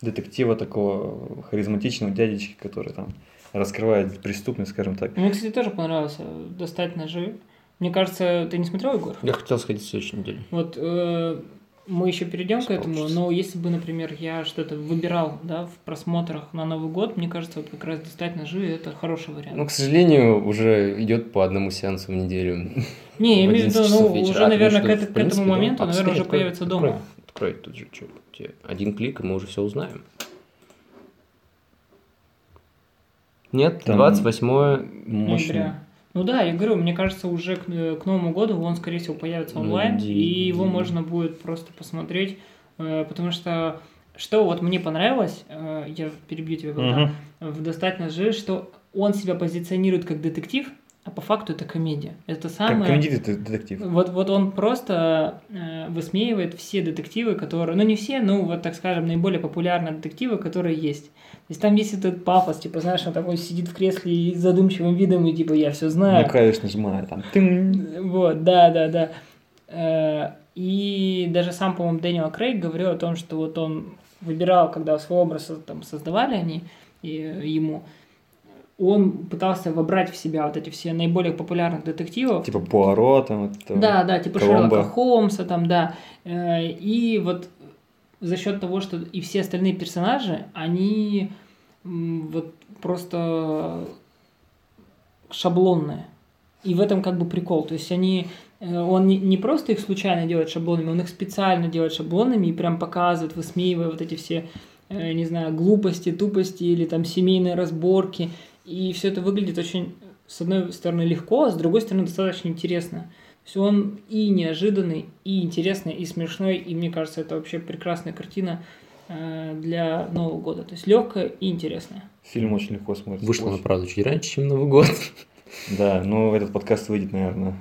детектива такого харизматичного дядечки, который там... раскрывает преступность, скажем так. Мне, кстати, тоже понравилось «Достать ножи». Мне кажется, ты не смотрел, Егор? Я хотел сходить в следующей неделе. Вот э, мы еще перейдем Все к этому, получится. Но если бы, например, я что-то выбирал, да, в просмотрах на Новый год, мне кажется, вот как раз «Достать ножи» это хороший вариант. Ну, к сожалению, уже идет по одному сеансу в неделю. Не, я имею в виду, ну, уже, наверное, к этому моменту, наверное, уже появится дома. Открой тут же, что один клик, и мы уже все узнаем. Нет, там двадцать восьмое ноября. Ну да, я говорю, мне кажется, уже к, к Новому году он, скорее всего, появится онлайн, ну, и, и его можно будет просто посмотреть, потому что Что вот мне понравилось, я перебью тебя, Богдан, угу. в «Достать ножи», что он себя позиционирует как детектив, а по факту это комедия. Это самое... Комедия – это детектив. Вот, вот он просто высмеивает все детективы, которые... Ну, не все, ну, вот, так скажем, наиболее популярные детективы, которые есть. То есть там есть этот пафос, типа, знаешь, он такой сидит в кресле и с задумчивым видом, и типа, я все знаю. Ну, конечно, знаю. Там. Вот, да, да, да. И даже сам, по-моему, Дэниел Крейг говорил о том, что вот он выбирал, когда свой образ там создавали они и, ему, он пытался вобрать в себя вот эти все наиболее популярных детективов. Типа Пуаро, там, это, да, да, типа Колумба. Шерлока Холмса, там, да. И вот за счет того, что и все остальные персонажи, они вот просто шаблонные. И в этом как бы прикол. То есть они... Он не просто их случайно делает шаблонами, он их специально делает шаблонами и прям показывает, высмеивая вот эти все, не знаю, глупости, тупости или там семейные разборки. И все это выглядит очень, с одной стороны, легко, а с другой стороны, достаточно интересно. То есть он и неожиданный, и интересный, и смешной, и мне кажется, это вообще прекрасная картина для Нового года. То есть легкая и интересная. Фильм очень легко смотрится. Вышел, на правду, чуть раньше, чем Новый год. Да, но этот подкаст выйдет, наверное...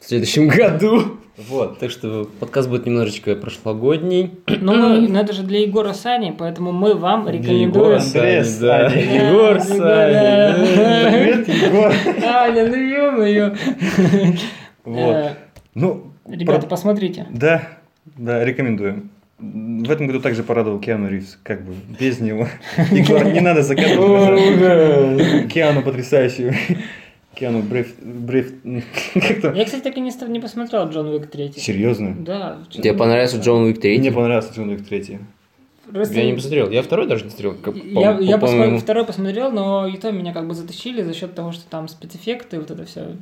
в следующем году. Вот. Так что подкаст будет немножечко прошлогодний. Ну, надо же для Егора с Аней, поэтому мы вам рекомендуем. Егор с Аней. Егор с Аней. Привет, Егор. Аня, ну ё-моё. Вот. Ну, ребята, посмотрите. Да, да, рекомендуем. В этом году также порадовал Киану Ривз, как бы без него. Егор, не надо загадывать. Киану потрясающий. Киану Брив... Брив... Я, кстати, так и не, не посмотрел «Джон Уик три». Серьезно? Да. Тебе понравился «Джон Уик три»? Мне понравился «Джон Уик три». Просто... Я не посмотрел. Я второй даже не смотрел. Как, я по, я по, посмотрел, по- второй посмотрел, но и то меня как бы затащили за счет того, что там спецэффекты, вот это все.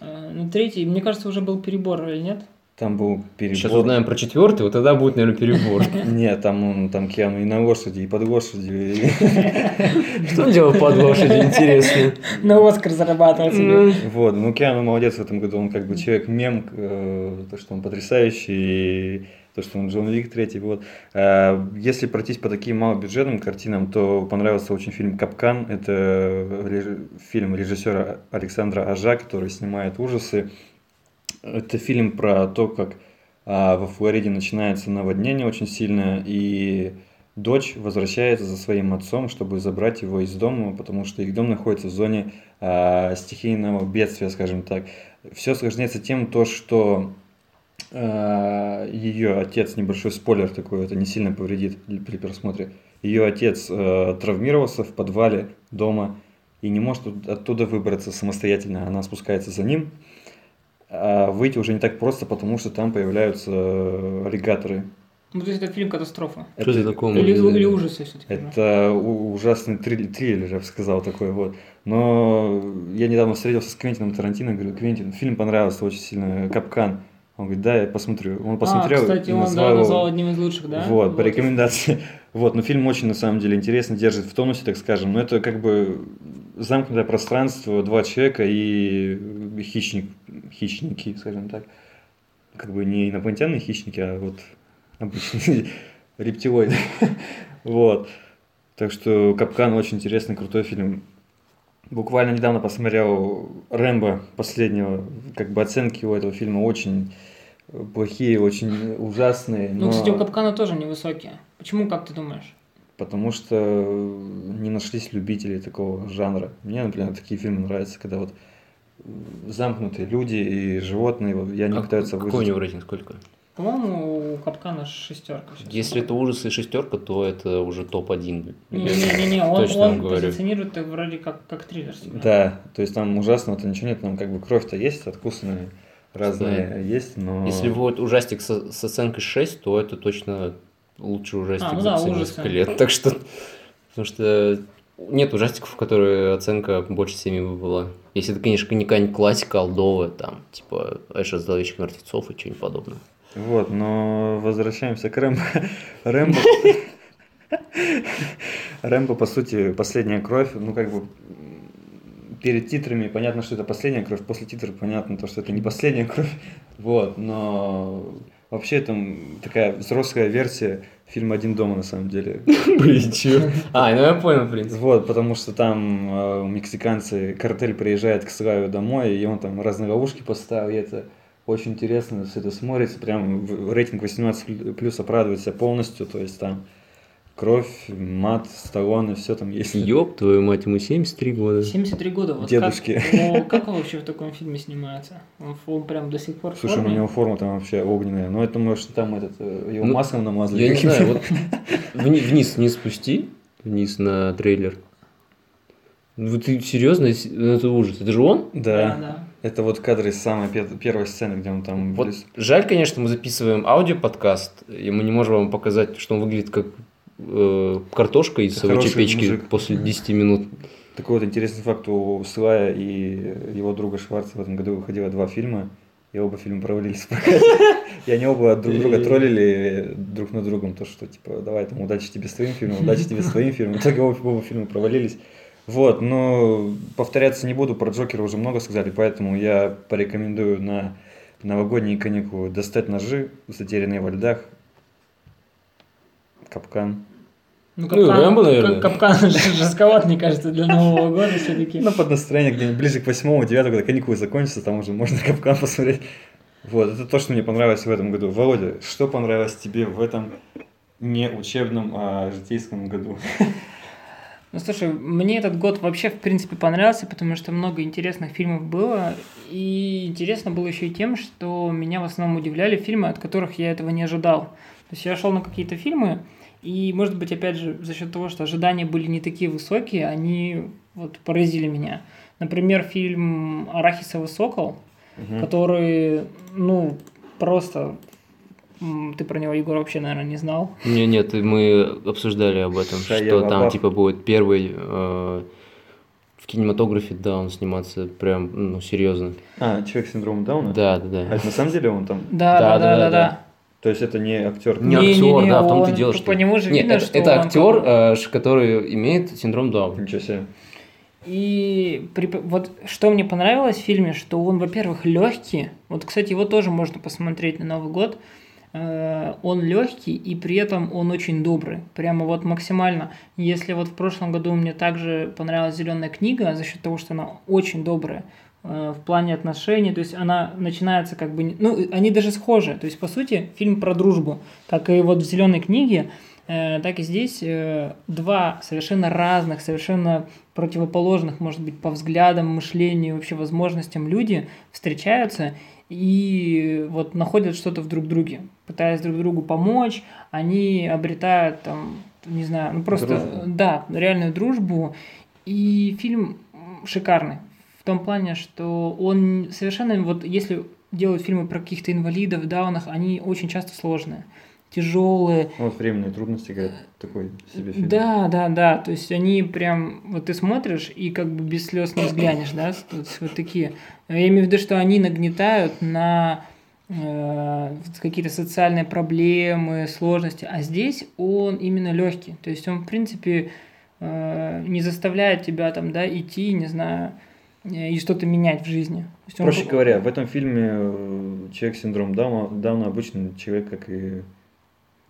Ну, третий, мне кажется, уже был перебор, или нет? Там был перебор. Сейчас узнаем про четвертый, вот тогда будет, наверное, перебор. Нет, там он, там Киану и на лошади, и под лошадью. Что он делал под лошадью, интересно? Ну, Оскар зарабатывал себе. Вот, ну Киану молодец в этом году, он как бы человек-мем, то, что он потрясающий, и то, что он Джон Уик третий. Вот. Если пройтись по таким малобюджетным картинам, то понравился очень фильм «Капкан». Это фильм режиссера Александра Ажа, который снимает ужасы. Это фильм про то, как а, во Флориде начинается наводнение очень сильное, и дочь возвращается за своим отцом, чтобы забрать его из дома, потому что их дом находится в зоне а, стихийного бедствия, скажем так. Все осложняется тем, то, что а, ее отец, небольшой спойлер такой, это не сильно повредит при пересмотре, ее отец а, травмировался в подвале дома и не может оттуда выбраться самостоятельно, она спускается за ним. А выйти уже не так просто, потому что там появляются аллигаторы. Ну, то есть это фильм «Катастрофа». Это... Что это такое? Или, или ужасы все-таки? Это ужасный триллер, я бы сказал, такой вот. Но я недавно встретился с Квентином Тарантино, говорю, Квентин, фильм понравился очень сильно, «Капкан». Он говорит, да, я посмотрю. Он посмотрел. А, кстати, он назвал, да, назвал одним из лучших, да? Вот, вот, по рекомендации. Вот, но фильм очень, на самом деле, интересный, держит в тонусе, так скажем. Но это как бы замкнутое пространство, два человека и хищник, хищники, скажем так. Как бы не инопланетянные хищники, а вот обычные рептилоиды. Вот. Так что «Капкан» очень интересный, крутой фильм. Буквально недавно посмотрел «Рэмбо» последнего, как бы оценки у этого фильма очень плохие, очень ужасные. Но... Ну, кстати, у «Капкана» тоже невысокие. Почему, как ты думаешь? Потому что не нашлись любители такого жанра. Мне, например, такие фильмы нравятся, когда вот замкнутые люди и животные, и они а пытаются выжить. Какой у него рейтинг, сколько? По-моему, у «Капкана» шестерка. Сейчас. Если это ужас и шестерка, то это уже топ-один. Не-не-не, он, он позиционирует вроде как, как триллер. Себя. Да, то есть там ужасного-то ничего нет, там как бы кровь-то есть, откусанные разные да. есть, но... Если будет ужастик со, с оценкой шесть, то это точно лучший ужастик а, ну да, за несколько лет. Так что... Потому что нет ужастиков, в которые оценка больше семи бы была. Если это, конечно, не какая-нибудь классика, алдовая, там, типа «Эша зловещих мертвецов» и что-нибудь подобное. Вот, но возвращаемся к Рэмбо. Рэмбо, Рэмбо, по сути, последняя кровь. Ну, как бы, перед титрами понятно, что это последняя кровь, после титров понятно, что это не последняя кровь. Вот, но Вообще, там такая взрослая версия фильма «Один дома», на самом деле. Блин, чё? А, ну я понял, в принципе. Вот, потому что там мексиканцы, картель приезжает к Славе домой, и он там разные ловушки поставил, и это очень интересно, все это смотрится, прям рейтинг восемнадцать плюс оправдывается полностью, то есть там кровь, мат, Сталлоне, все там есть. Ёб твою мать, ему семьдесят три года. семьдесят три года, вот дедушки. Как, ну, как он вообще в таком фильме снимается? Он, он прям до сих пор в форме. Слушай, у него форма там вообще огненная, но это может там этот, его ну, маслом намазали. Я не знаю, вот вниз не спусти, вниз на трейлер. Ну ты серьезно? Это ужас, это же он? Да, да. Это вот кадры из самой первой сцены, где он там... Вот жаль, конечно, мы записываем аудиоподкаст, и мы не можем вам показать, что он выглядит как... картошка из овощей печки мужик. После десяти минут. Такой вот интересный факт: у Слая и его друга Шварца в этом году выходило два фильма, и оба фильма провалились в прокате. И они оба друг друга троллили друг на другом, то что типа давай там удачи тебе с твоим фильмом, удачи тебе с твоим фильмом. Так оба фильма провалились. Вот, но повторяться не буду, про Джокера уже много сказали, поэтому я порекомендую на новогодние каникулы «Достать ножи», «Затерянные во льдах», «Капкан». Ну, капкан, ну, Рэмбо, наверное. Капкан жестковат, мне кажется, для Нового года все-таки. Ну, под настроение где-нибудь ближе к восьмому-девятому, когда каникулы закончатся, там уже можно «Капкан» посмотреть. Вот, это то, что мне понравилось в этом году. Володя, что понравилось тебе в этом не учебном, а житейском году? Ну, слушай, мне этот год вообще, в принципе, понравился, потому что много интересных фильмов было. И интересно было еще и тем, что меня в основном удивляли фильмы, от которых я этого не ожидал. То есть я шел на какие-то фильмы, и, может быть, опять же, за счет того, что ожидания были не такие высокие, они вот поразили меня. Например, фильм «Арахисовый сокол», угу. который, ну, просто... Ты про него, Егор, вообще, наверное, не знал. Нет, нет, мы обсуждали об этом, Шая что там, баба. Типа, будет первый... Э- В кинематографе, да, он сниматься прям, ну, серьезно. А, «Человек с синдромом Дауна»? Да, да, да. А это на самом деле он там? Да, да, да, да. да, да, да. да. То есть это не актер? Не, не актер, не, не, да, он, в том-то и дело, что... По нему же видно, Нет, что это, это актер, как... который имеет синдром Дауна. Ничего себе. И при... вот что мне понравилось в фильме, что он, во-первых, легкий. Вот, кстати, его тоже можно посмотреть на Новый год. Он легкий, и при этом он очень добрый. Прямо вот максимально. Если вот в прошлом году мне также понравилась «Зеленая книга», за счет того, что она очень добрая в плане отношений. То есть она начинается как бы... Ну, они даже схожи. То есть, по сути, фильм про дружбу. Как и вот в «Зеленой книге», так и здесь два совершенно разных, совершенно противоположных, может быть, по взглядам, мышлению, вообще возможностям люди встречаются и вот находят что-то в друг друге. Пытаясь друг другу помочь, они обретают, там, не знаю, ну просто, дружбу. Да, реальную дружбу. И фильм шикарный в том плане, что он совершенно, вот если делают фильмы про каких-то инвалидов, даунах, они очень часто сложные, тяжелые. Вот «Временные трудности», говорят, такой себе фильм. Да, да, да, то есть они прям, вот ты смотришь и как бы без слез не взглянешь, да, вот, вот такие. Я имею в виду, что они нагнетают на э, какие-то социальные проблемы, сложности, а здесь он именно легкий, то есть он, в принципе, э, не заставляет тебя там, да, идти, не знаю, и что-то менять в жизни. Он... Проще говоря, в этом фильме человек с синдромом Дауна, Дауна обычный человек, как и...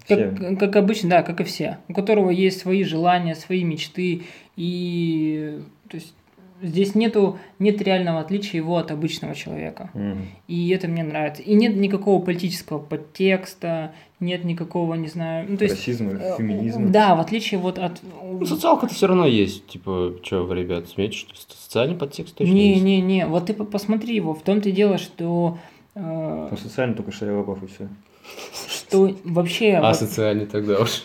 Как, как обычно, да, как и все, у которого есть свои желания, свои мечты, и то есть здесь нету, нет реального отличия его от обычного человека, mm. и это мне нравится. И нет никакого политического подтекста, нет никакого, не знаю... Ну, то есть, расизма, феминизма. Да, в отличие вот от... Ну, социалка-то все равно есть, типа, что вы, ребят, смеете, что социальный подтекст точно не, есть? Не-не-не, вот ты посмотри его, в том-то и дело, что... Э... Там социально только Шайя Лабаф и все. Что вообще... А вот... социальный тогда уж.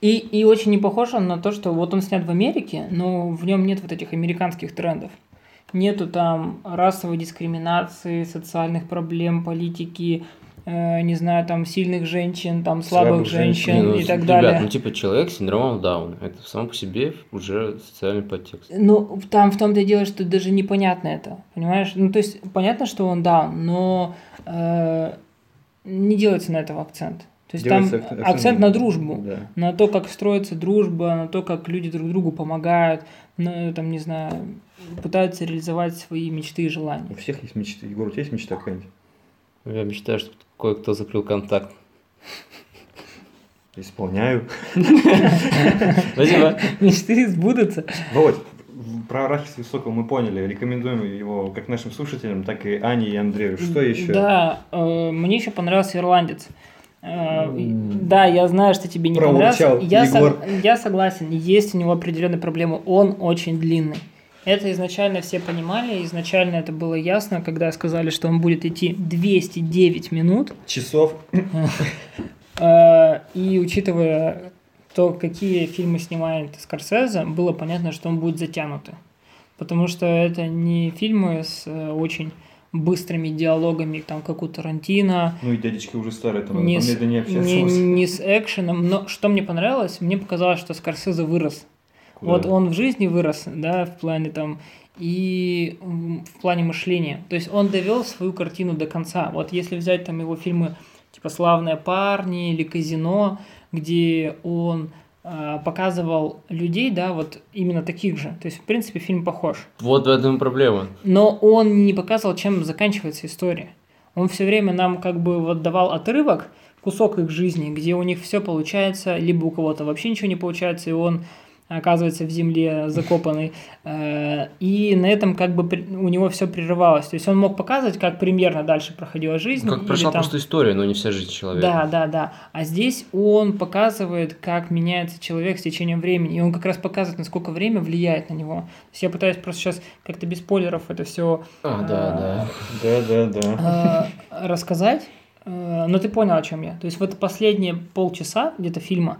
И, и очень не похож он на то, что вот он снят в Америке, но в нем нет вот этих американских трендов. Нету там расовой дискриминации, социальных проблем, политики, э, не знаю, там сильных женщин, там слабых, слабых женщин, женщин ну, и так ребят, далее. Ребят, ну типа человек с синдромом Дауна, это само по себе уже социальный подтекст. Ну там в том-то и дело, что даже непонятно это, понимаешь? Ну то есть понятно, что он Даун, но... Э, не делается на этом акцент. То есть делается там акцент, акцент на дружбу, да. На то, как строится дружба, на то, как люди друг другу помогают, на, там, не знаю, пытаются реализовать свои мечты и желания. У всех есть мечты. Егор, у тебя есть мечта какая-нибудь? Я мечтаю, чтобы кое-кто закрыл контакт. Исполняю. Спасибо. Мечты сбудутся. Вот. Про арахис высокого мы поняли. Рекомендуем его как нашим слушателям, так и Ане и Андрею. Что еще? Да, мне еще понравился «Ирландец». Да, я знаю, что тебе не понравился. Я, сог... я согласен, есть у него определенные проблемы. Он очень длинный. Это изначально все понимали, изначально это было ясно, когда сказали, что он будет идти двести девять минут. Часов. И учитывая то, какие фильмы снимает Скорсезе, было понятно, что он будет затянутый. Потому что это не фильмы с очень быстрыми диалогами, там, как у Тарантино. Ну и дядечки уже старые, там не с, не, не с экшеном. Но что мне понравилось, мне показалось, что Скорсезе вырос. Куда? Вот он в жизни вырос, да, в плане там и в плане мышления. То есть он довел свою картину до конца. Вот если взять там его фильмы типа «Славные парни» или «Казино», где он э, показывал людей, да, вот именно таких же. То есть, в принципе, фильм похож. Вот в этом и проблема. Но он не показывал, чем заканчивается история. Он все время нам как бы вот давал отрывок, кусок их жизни, где у них все получается, либо у кого-то вообще ничего не получается, и он оказывается в земле закопанный. Э, и на этом как бы при, у него все прерывалось. То есть, он мог показывать, как примерно дальше проходила жизнь. Ну, как прошла там... просто история, но не вся жизнь человека. Да, да, да. А здесь он показывает, как меняется человек с течением времени. И он как раз показывает, насколько время влияет на него. То есть, я пытаюсь просто сейчас как-то без спойлеров это все... А, э, да, да. Да, да, да. Э, рассказать. Э, но ты понял, о чем я. То есть, вот последние полчаса где-то фильма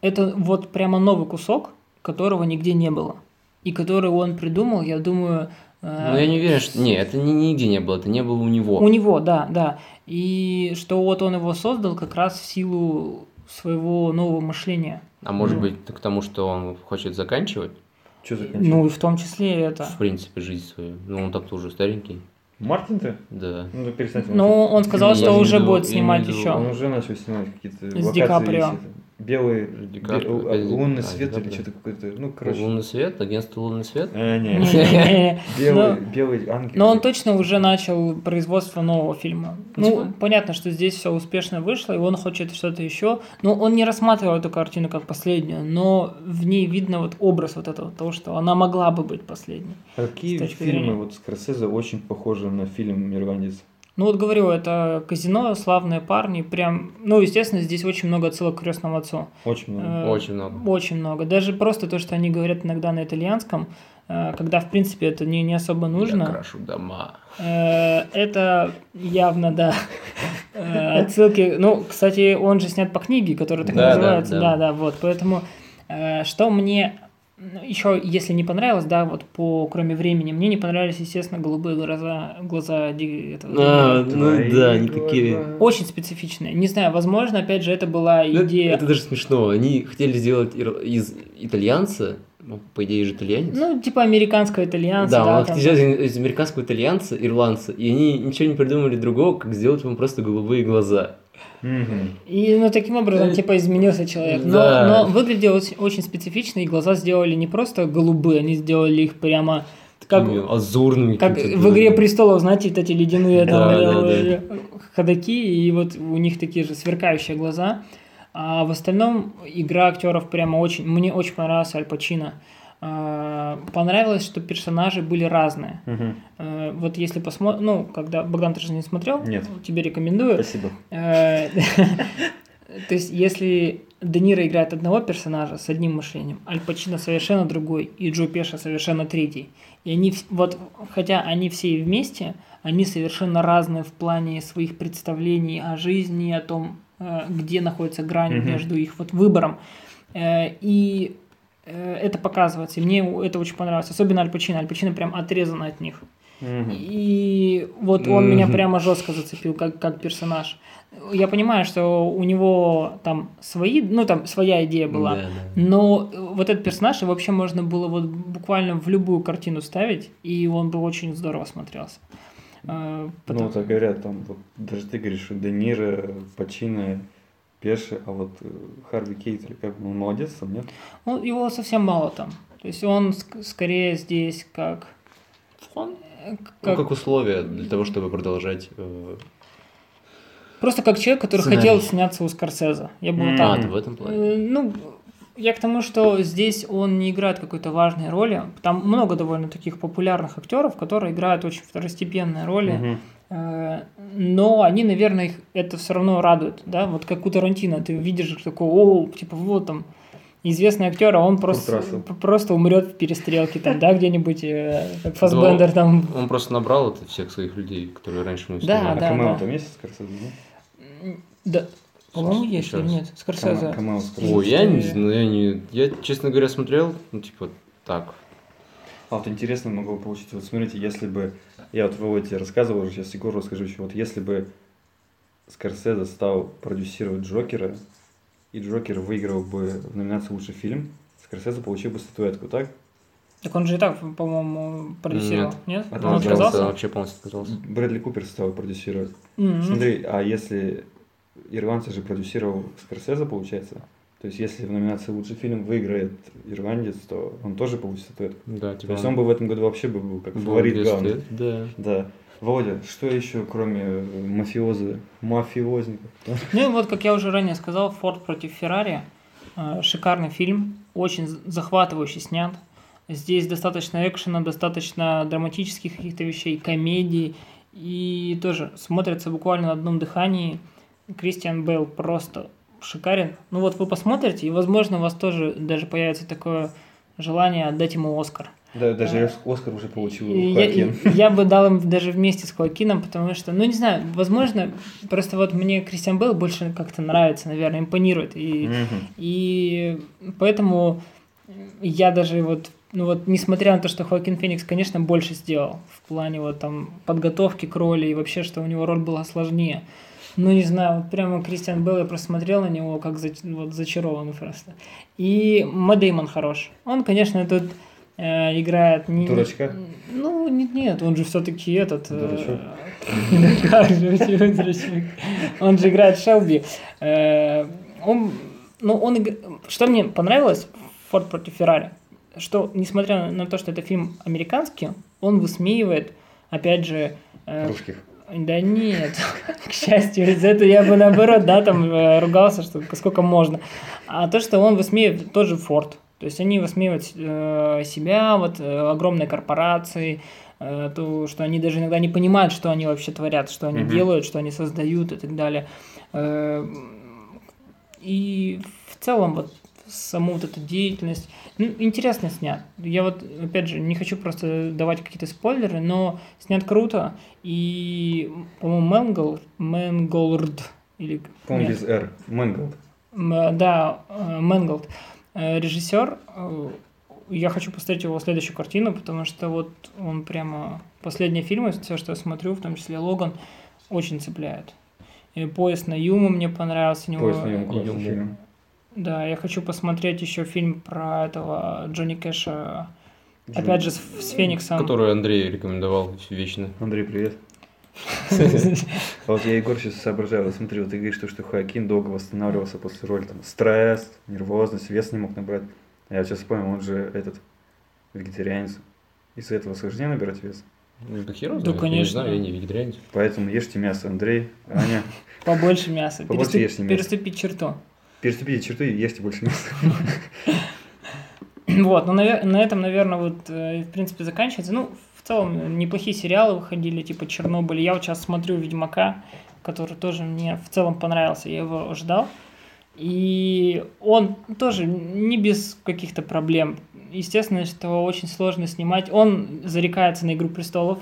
это вот прямо новый кусок, которого нигде не было. И который он придумал, я думаю... Но я не уверен, что... Нет, это нигде не было, это не было у него. У него, да, да. И что вот он его создал как раз в силу своего нового мышления. А может быть, к тому, что он хочет заканчивать? Что заканчивать? Ну, и в том числе это... В принципе, жизнь свою. Ну, он так-то уже старенький. Мартин-то? Да. Ну, перестань. Ну, он сказал, что уже будет снимать еще. Он уже начал снимать какие-то локации. С Ди Каприо. Белый, белый лунный свет или что-то какое-то, ну, короче. Лунный свет? Агентство «Лунный свет»? А, нет. Белый, белый ангел. Но он точно уже начал производство нового фильма. Ну, понятно, что здесь все успешно вышло, и он хочет что-то еще. Но он не рассматривал эту картину как последнюю, но в ней видно вот образ вот этого, того, что она могла бы быть последней. Какие фильмы вот Скорсезе очень похожи на фильм «Ирландец»? Ну вот говорю, это «Казино», «Славные парни», прям, ну естественно, здесь очень много отсылок к «Крестному отцу». Очень много. Э, очень много. Очень много. Даже просто то, что они говорят иногда на итальянском, э, когда в принципе это не, не особо нужно. Я крашу дома. Э, это явно, да. Э, отсылки, ну, кстати, он же снят по книге, которая так да, называется. Да, да, да, да, вот, поэтому, э, что мне... Еще, если не понравилось, да, вот по кроме времени, мне не понравились, естественно, голубые глаза, глаза этого. А, ну да, никакие. Очень специфичные. Не знаю, возможно, опять же, это была идея. Это, это даже смешно. Они хотели сделать из итальянца, ну, по идее же итальянец. Ну, типа американского итальянца. Да, да он там... хотел сделать из американского итальянца, ирландца, и они ничего не придумали другого, как сделать ему просто голубые глаза. И, ну, таким образом, типа, изменился человек. Но, да. но выглядело очень специфично, и глаза сделали не просто голубые, они сделали их прямо как, азурными, как в «Игре престолов», знаете, вот эти ледяные там, да, да, да, ходаки, и вот у них такие же сверкающие глаза. А в остальном игра актеров прямо очень... Мне очень понравился Аль Пачино. Понравилось, что персонажи были разные. Угу. Вот если посмотрим... Ну, когда... Богдан, ты же не смотрел? Нет. Тебе рекомендую. Спасибо. То есть, если Де Ниро играет одного персонажа с одним мышлением, Аль Пачино совершенно другой, и Джо Пешо совершенно третий. И они... Вот, хотя они все вместе, они совершенно разные в плане своих представлений о жизни, о том, где находится грань между их вот выбором. И... Это показывается, и мне это очень понравилось. Особенно Аль Пачино. Аль Пачино прям отрезан от них. Mm-hmm. И вот он mm-hmm. меня прямо жестко зацепил, как, как персонаж. Я понимаю, что у него там свои, ну там своя идея была, mm-hmm. но вот этот персонаж его вообще можно было вот буквально в любую картину ставить, и он бы очень здорово смотрелся. Потом... Ну, так говорят, там вот, даже ты говоришь, что Де Ниро, Пачино... Пеши, а вот Харви Кейтель, как бы он молодец, он нет? Ну, его совсем мало там. То есть он ск- скорее здесь как... Фон? Как... Ну, как условие для того, чтобы продолжать... Э... Просто как человек, который Сценарий. хотел сняться у Скорсезе. Я был mm-hmm. там. А, ты в этом плане? Ну, я к тому, что здесь он не играет какой-то важной роли. Там много довольно таких популярных актеров, которые играют очень второстепенные роли. Mm-hmm. Но они, наверное, их это все равно радует. Да? Вот как у Тарантино. Ты видишь такой, о, типа, вот там... Известный актер, а он просто, просто умрет в перестрелке, там, да, где-нибудь Фассбендер там. Он просто набрал это всех своих людей, которые раньше мы снимали. Да, да, да. Есть Скорсезе, да? Да. По-моему, есть или нет? Скорсезе. Ой, я не знаю, я, честно говоря, смотрел, ну, типа, так. А вот интересно могло получить. Вот смотрите, если бы, я вот Володя тебе рассказывал, сейчас Егору расскажу еще, вот если бы Скорсезе стал продюсировать Джокера, и Джокер выиграл бы в номинации «Лучший фильм», Скорсезе получил бы статуэтку, так? Так он же и так, по-моему, продюсировал, нет? нет? А он отказался? Вообще полностью отказался. Брэдли Купер стал продюсировать. Mm-hmm. Смотри, а если «Ирландец» же продюсировал Скорсезе, получается? То есть, если в номинации «Лучший фильм» выиграет «Ирландец», то он тоже получит статуэтку? Да, типа... То есть, он бы в этом году вообще бы был как фаворит главный. Да. Да. Володя, что еще, кроме мафиозы, мафиозников? Ну и вот, как я уже ранее сказал, «Форд против Феррари». Шикарный фильм, очень захватывающий снят. Здесь достаточно экшена, достаточно драматических каких-то вещей, комедий. И тоже смотрится буквально на одном дыхании. Кристиан Бейл просто шикарен. Ну вот вы посмотрите, и, возможно, у вас тоже даже появится такое желание отдать ему «Оскар». Да, даже а, Оскар уже получил Хоакин. Я, я бы дал им даже вместе с Хоакином, потому что, ну не знаю, возможно, просто вот мне Кристиан Бейл больше как-то нравится, наверное, импонирует. И, угу. и поэтому я даже вот, ну вот, несмотря на то, что Хоакин Феникс, конечно, больше сделал в плане вот там подготовки к роли и вообще, что у него роль была сложнее. Ну, не знаю, вот прямо Кристиан Белл, я просто смотрел на него, как за, вот, зачарованный просто. И Мэтт Дэймон хорош. Он, конечно, тут э, играет... Не, Дурачка? Ну, нет, нет, он же все-таки этот... Дурачок? Как же, дурачок? Он же играет Шелби. Он, ну, он... Что мне понравилось в «Форд против Феррари», что, несмотря на то, что это фильм американский, он высмеивает, опять же... Русских. Да нет, к счастью, из-за этого я бы наоборот, да, там э, ругался, что сколько можно. А то, что он высмеивает тот же Форд, то есть они высмеивают э, себя, вот э, огромные корпорации, э, то, что они даже иногда не понимают, что они вообще творят, что они mm-hmm. делают, что они создают и так далее. Э, и в целом вот саму вот эту деятельность, ну, интересно снят. Я вот, опять же, не хочу просто давать какие-то спойлеры, но снят круто, и, по-моему, Мэнголд, или... По-моему, без Р, Мэнголд. Да, Мэнголд. Режиссер, я хочу посмотреть его следующую картину, потому что вот он прямо... Последние фильмы, все, что я смотрю, в том числе «Логан», очень цепляет. И «Поезд на Юму» мне понравился. «Поезд на Юму» классный фильм. Да, я хочу посмотреть еще фильм про этого Джонни Кэша, Джон... опять же, с, с Фениксом. Который Андрей рекомендовал вечно. Андрей, привет. Вот я, Егор, сейчас соображаю, смотри, вот ты говоришь, что Хоакин долго восстанавливался после роли, там, стресс, нервозность, вес не мог набрать. Я сейчас понял, он же этот, вегетарианец. Из-за этого сложнее набирать вес? Да херу, да, конечно. Я не вегетарианец. Поэтому ешьте мясо, Андрей, Аня. Побольше мяса. Побольше ешьте мясо. Переступить черту. Переступите черты, ешьте больше мяса. Вот, ну на, на этом, наверное, вот, в принципе, заканчивается. Ну, в целом, неплохие сериалы выходили, типа «Чернобыль». Я вот сейчас смотрю «Ведьмака», который тоже мне в целом понравился, я его ждал. И он тоже не без каких-то проблем. Естественно, что очень сложно снимать. Он зарекается на «Игру престолов».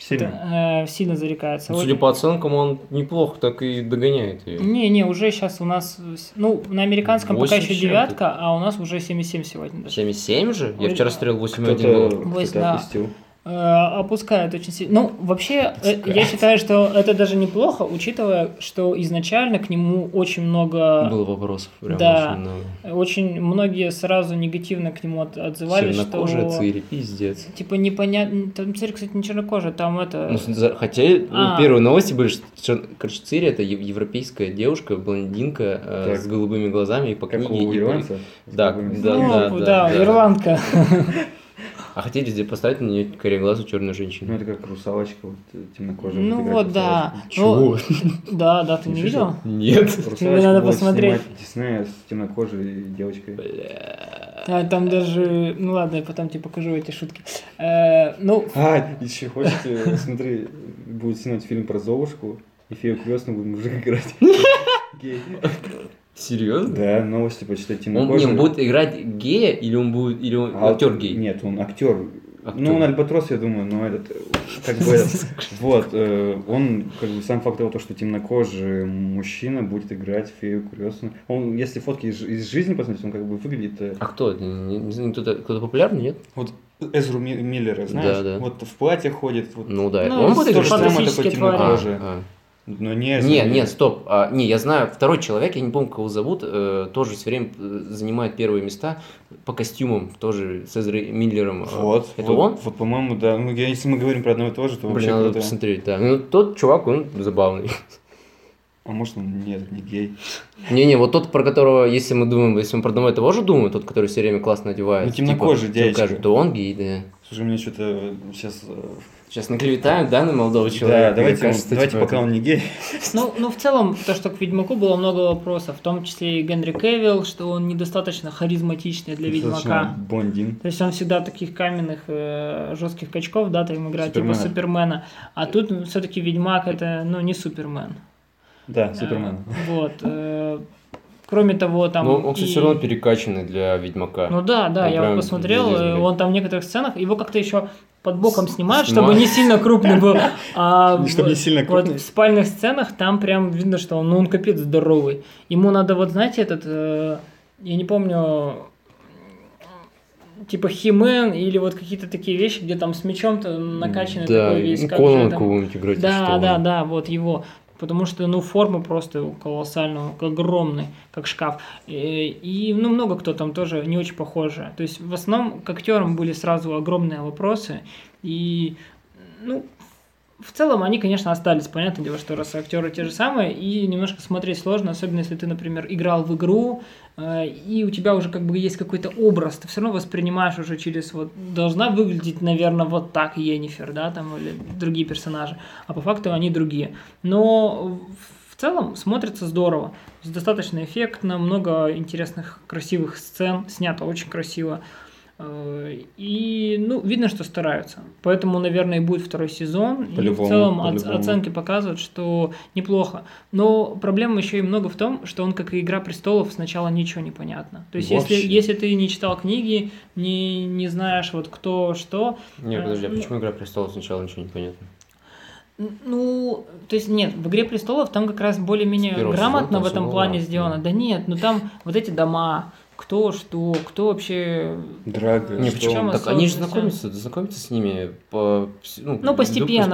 Сильно. Это, э, сильно зарекается. Судя вот. по оценкам, он неплохо так и догоняет ее. Не-не, уже сейчас у нас... Ну, на американском пока еще девятка, а у нас уже семь целых семь сегодня. Даже. семь целых семь же? Я вчера стрелил восемь целых один. Да. Опустил. Э, опускает очень сильно. Ну, вообще, э, я считаю, что это даже неплохо, учитывая, что изначально к нему очень много... Было вопросов. Прям да. Очень, много. очень многие сразу негативно к нему от, отзывались, что... Чернокожие цири, пиздец. Типа непонятно... Там цири, кстати, не чернокожие, там это... Ну, хотя а. первые новости были, что чер... Короче, цири это европейская девушка, блондинка э, с голубыми глазами и по книге... Как у ирландца? Да, да, да. Ну, да, да, да, да, ирландка. А хотите поставить на нее кореглазую черную женщину? Ну, это как русалочка, вот темнокожая. Ну, вот, русалочка. Да. Чего? Да, да, ты не видел? Нет. Тебе надо посмотреть. Диснея с темнокожей девочкой. Бля. Там даже... Ну, ладно, я потом тебе покажу эти шутки. Ну... А, если хочешь, смотри, будет снимать фильм про Золушку, и фею крестную будет мужик играть. Гей. Серьезно? Да, новости почитать темнокожие. Он, он будет играть гея или он будет или он а, актер гей? Нет, он актер. актер. Ну, он альбатрос, я думаю, но этот, как бы этот, вот, э, он, как бы, сам факт того, что темнокожий мужчина будет играть фею крестную. Он, если фотки из, из жизни посмотреть, он как бы выглядит... Э... А кто это? Кто-то, кто-то популярный, нет? Вот Эзру Миллера, знаешь? Да, да. Вот в платье ходит. Вот... Ну да, ну, он будет играть. То же самое, такой темнокожий. А, а. Но не, не, не, стоп. А, не, я знаю, второй человек, я не помню, кого зовут, э, тоже все время занимает первые места по костюмам, тоже с Эзрой Миллером. Вот. Это вот, он? Вот, по-моему, да. Ну, если мы говорим про одного и того же, то вообще... Блин, надо круто посмотреть, да. Ну, тот чувак, он забавный. А может, он нет, не гей? Не-не, вот тот, про которого, если мы думаем, если мы про одного и того же думаем, тот, который все время классно одевается. Ну, темнокожий типа, девочка. То он гей, да. Слушай, мне что-то сейчас... Сейчас наклеветаем, да, на молодого человека? Да, давайте, кажется, давайте типа, пока он не гей. Ну, ну, в целом, то, что к Ведьмаку было много вопросов, в том числе и Генри Кевилл, что он недостаточно харизматичный для Ведьмака. Блондин. То есть он всегда таких каменных, э, жестких качков, да, там играет, Супермен. Типа Супермена. А тут ну, все-таки Ведьмак это, ну, не Супермен. Да, Супермен. Э, вот. Э, Кроме того, там... Ну, он, кстати, и... все равно перекачанный для Ведьмака. Ну да, да, он я его посмотрел, везде, он там в некоторых сценах, его как-то еще под боком снимают, чтобы не сильно крупный был. А чтобы не сильно крупный. Вот в спальных сценах там прям видно, что он, ну, он капец здоровый. Ему надо, вот знаете, этот, э, я не помню, типа Хи-Мен или вот какие-то такие вещи, где там с мечом-то накачанный да, такой весь. Да, Конан кого-нибудь играть. Да, да, он. Да, вот его... Потому что, ну, форма просто колоссальная, огромная, как шкаф. И, ну, много кто там тоже не очень похоже. То есть, в основном, к актерам были сразу огромные вопросы. И, ну, в целом, они, конечно, остались. Понятное дело, что раз актеры те же самые, и немножко смотреть сложно, особенно если ты, например, играл в игру, и у тебя уже как бы есть какой-то образ, ты все равно воспринимаешь уже через вот должна выглядеть, наверное, вот так Йеннифер, да, там или другие персонажи, а по факту они другие. Но в целом смотрится здорово, достаточно эффектно, много интересных красивых сцен, снято очень красиво. И, ну, видно, что стараются. Поэтому, наверное, и будет второй сезон. По-любому, и в целом по-любому. Оценки показывают, что неплохо. Но проблема еще и много в том, что он, как и «Игра престолов», сначала ничего не понятно. То есть, если, если ты не читал книги, не, не знаешь, вот кто, что... Нет, подожди, а почему «Игра престолов» сначала ничего не понятно? Ну, то есть, нет, в «Игре престолов» там как раз более-менее грамотно в этом плане сделано. Да нет, ну там вот эти дома... Кто, что, кто вообще... Драго. Не, почему? Так они же знакомятся, знакомятся с ними по... Ну, ну постепенно,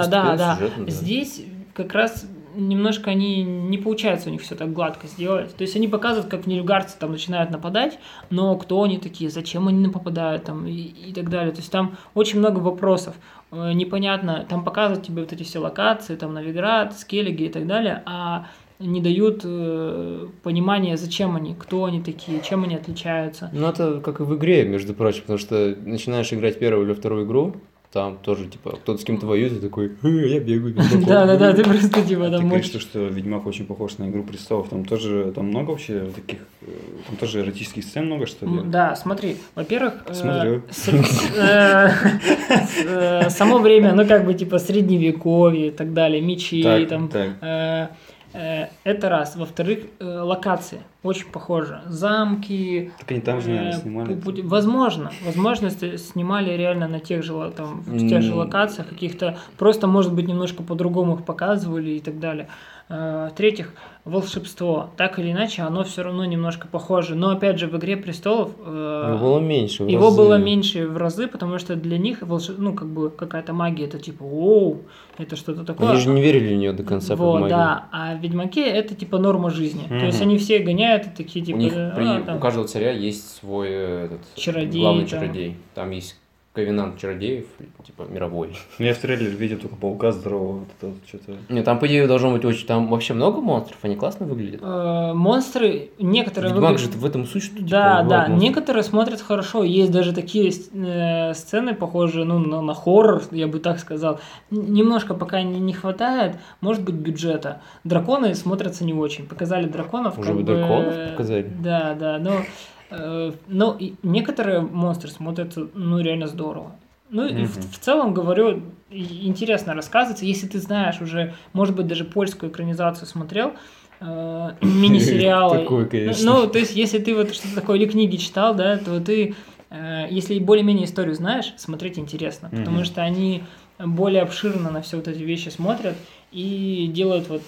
постепенно, да, да. Сюжетно, да. Здесь как раз немножко они... Не получается у них все так гладко сделать. То есть они показывают, как нильфгаардцы там начинают нападать, но кто они такие, зачем они нападают там и, и так далее. То есть там очень много вопросов. Непонятно. Там показывают тебе вот эти все локации, там Новиград, Скеллиги и так далее, а... не дают э, понимания, зачем они, кто они такие, чем они отличаются. Ну, это как и в игре, между прочим, потому что начинаешь играть первую или вторую игру, там тоже, типа, кто-то с кем-то воюет, и такой, я бегаю. Да-да-да, ты просто, типа, там... Ты говоришь, что «Ведьмак» очень похож на «Игру престолов», там тоже, там много вообще таких, там тоже эротических сцен много, что ли? Да, смотри, во-первых... Смотрю. Само время, ну, как бы, типа, средневековье и так далее, мечи, там... Это раз. Во-вторых, локации очень похожи. Замки. Так они там же, наверное, снимали. Возможно. Возможно, снимали реально на тех же, там, в тех же локациях каких-то. Просто, может быть, немножко по-другому их показывали и так далее. В-третьих, волшебство. Так или иначе, оно все равно немножко похоже. Но, опять же, в «Игре престолов» его было меньше в его разы. Было меньше в разы, потому что для них волшеб... ну, как бы какая-то магия, это типа «Оу!» Это что-то такое. Они же не верили в нее до конца. Вот, под магию. Да. А в «Ведьмаке» это типа норма жизни. Mm-hmm. То есть они все гоняют и такие типа... У, них, а, при... там... У каждого царя есть свой этот, чародей, главный там... чародей. Там есть Ковенант чародеев, типа, мировой. Ну, я в трейлере видел только паука здорового. Вот это, что-то... Не, там, по идее, должно быть очень... Там вообще много монстров, они классно выглядят. Монстры некоторые... Ведьмак выглядят... же в этом суть, что типа, да, да, монстры. Некоторые смотрят хорошо. Есть даже такие э, сцены, похожие ну, на, на хоррор, я бы так сказал. Немножко пока не, не хватает, может быть, бюджета. Драконы смотрятся не очень. Показали драконов. Уже как драконов бы... показали? Да, да, но... Но некоторые монстры смотрятся, ну, реально здорово. Ну, mm-hmm. в, в целом, говорю, интересно рассказывается. Если ты знаешь уже, может быть, даже польскую экранизацию смотрел, э, мини-сериалы. Такое, конечно. Ну, то есть, если ты вот что-то такое или книги читал, да, то ты, э, если более-менее историю знаешь, смотреть интересно. Mm-hmm. Потому что они более обширно на все вот эти вещи смотрят и делают вот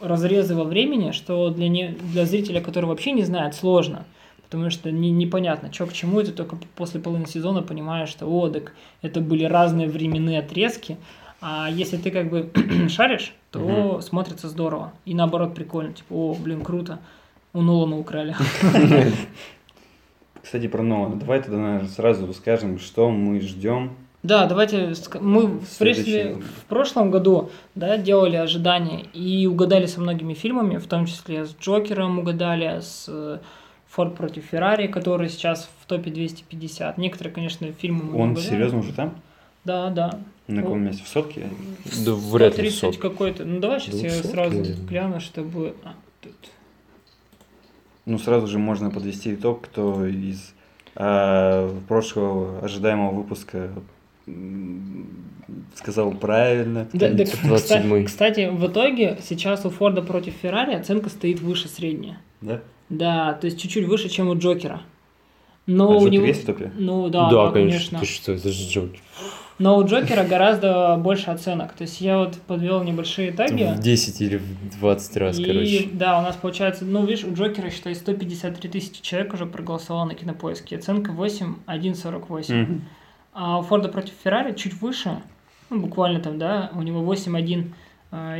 разрезы во времени, что для, не, для зрителя, который вообще не знает, сложно. Потому что не, непонятно, что к чему, это только после половины сезона понимаешь, что о, так это были разные временные отрезки, а если ты как бы шаришь, то угу. смотрится здорово, и наоборот прикольно, типа, о, блин, круто, у Нолана украли. Кстати, про Нолана, давай тогда, наверное, сразу скажем, что мы ждем. Да, давайте, мы в, прежде, в прошлом году да, делали ожидания и угадали со многими фильмами, в том числе с Джокером угадали, с... Форд против Феррари, который сейчас в топе двести пятьдесят. Некоторые, конечно, фильмы... Мы он серьезно уже там? Да, да. На каком он... месте? В сотке? Да, вряд ли в сотке. Какой-то. Ну, давай сейчас да, я сразу гляну, чтобы... А, тут. Ну, сразу же можно подвести итог, кто из а, прошлого ожидаемого выпуска сказал правильно. Да, да, кстати, кстати, в итоге сейчас у Форда против Феррари оценка стоит выше средняя. Да? Да, то есть чуть-чуть выше, чем у Джокера. Но а у Джокер него... есть в топе? Ну да, да, да конечно. Ты что, это же Джокер. Но у Джокера гораздо больше оценок. То есть я вот подвел небольшие итоги. В десять или в двадцать раз, и, короче. Да, у нас получается, ну видишь, у Джокера, считай, сто пятьдесят три тысячи человек уже проголосовало на Кинопоиске. Оценка восемь, один сорок восемь. Mm-hmm. А у Форда против Феррари чуть выше, ну буквально там, да, у него восемь один.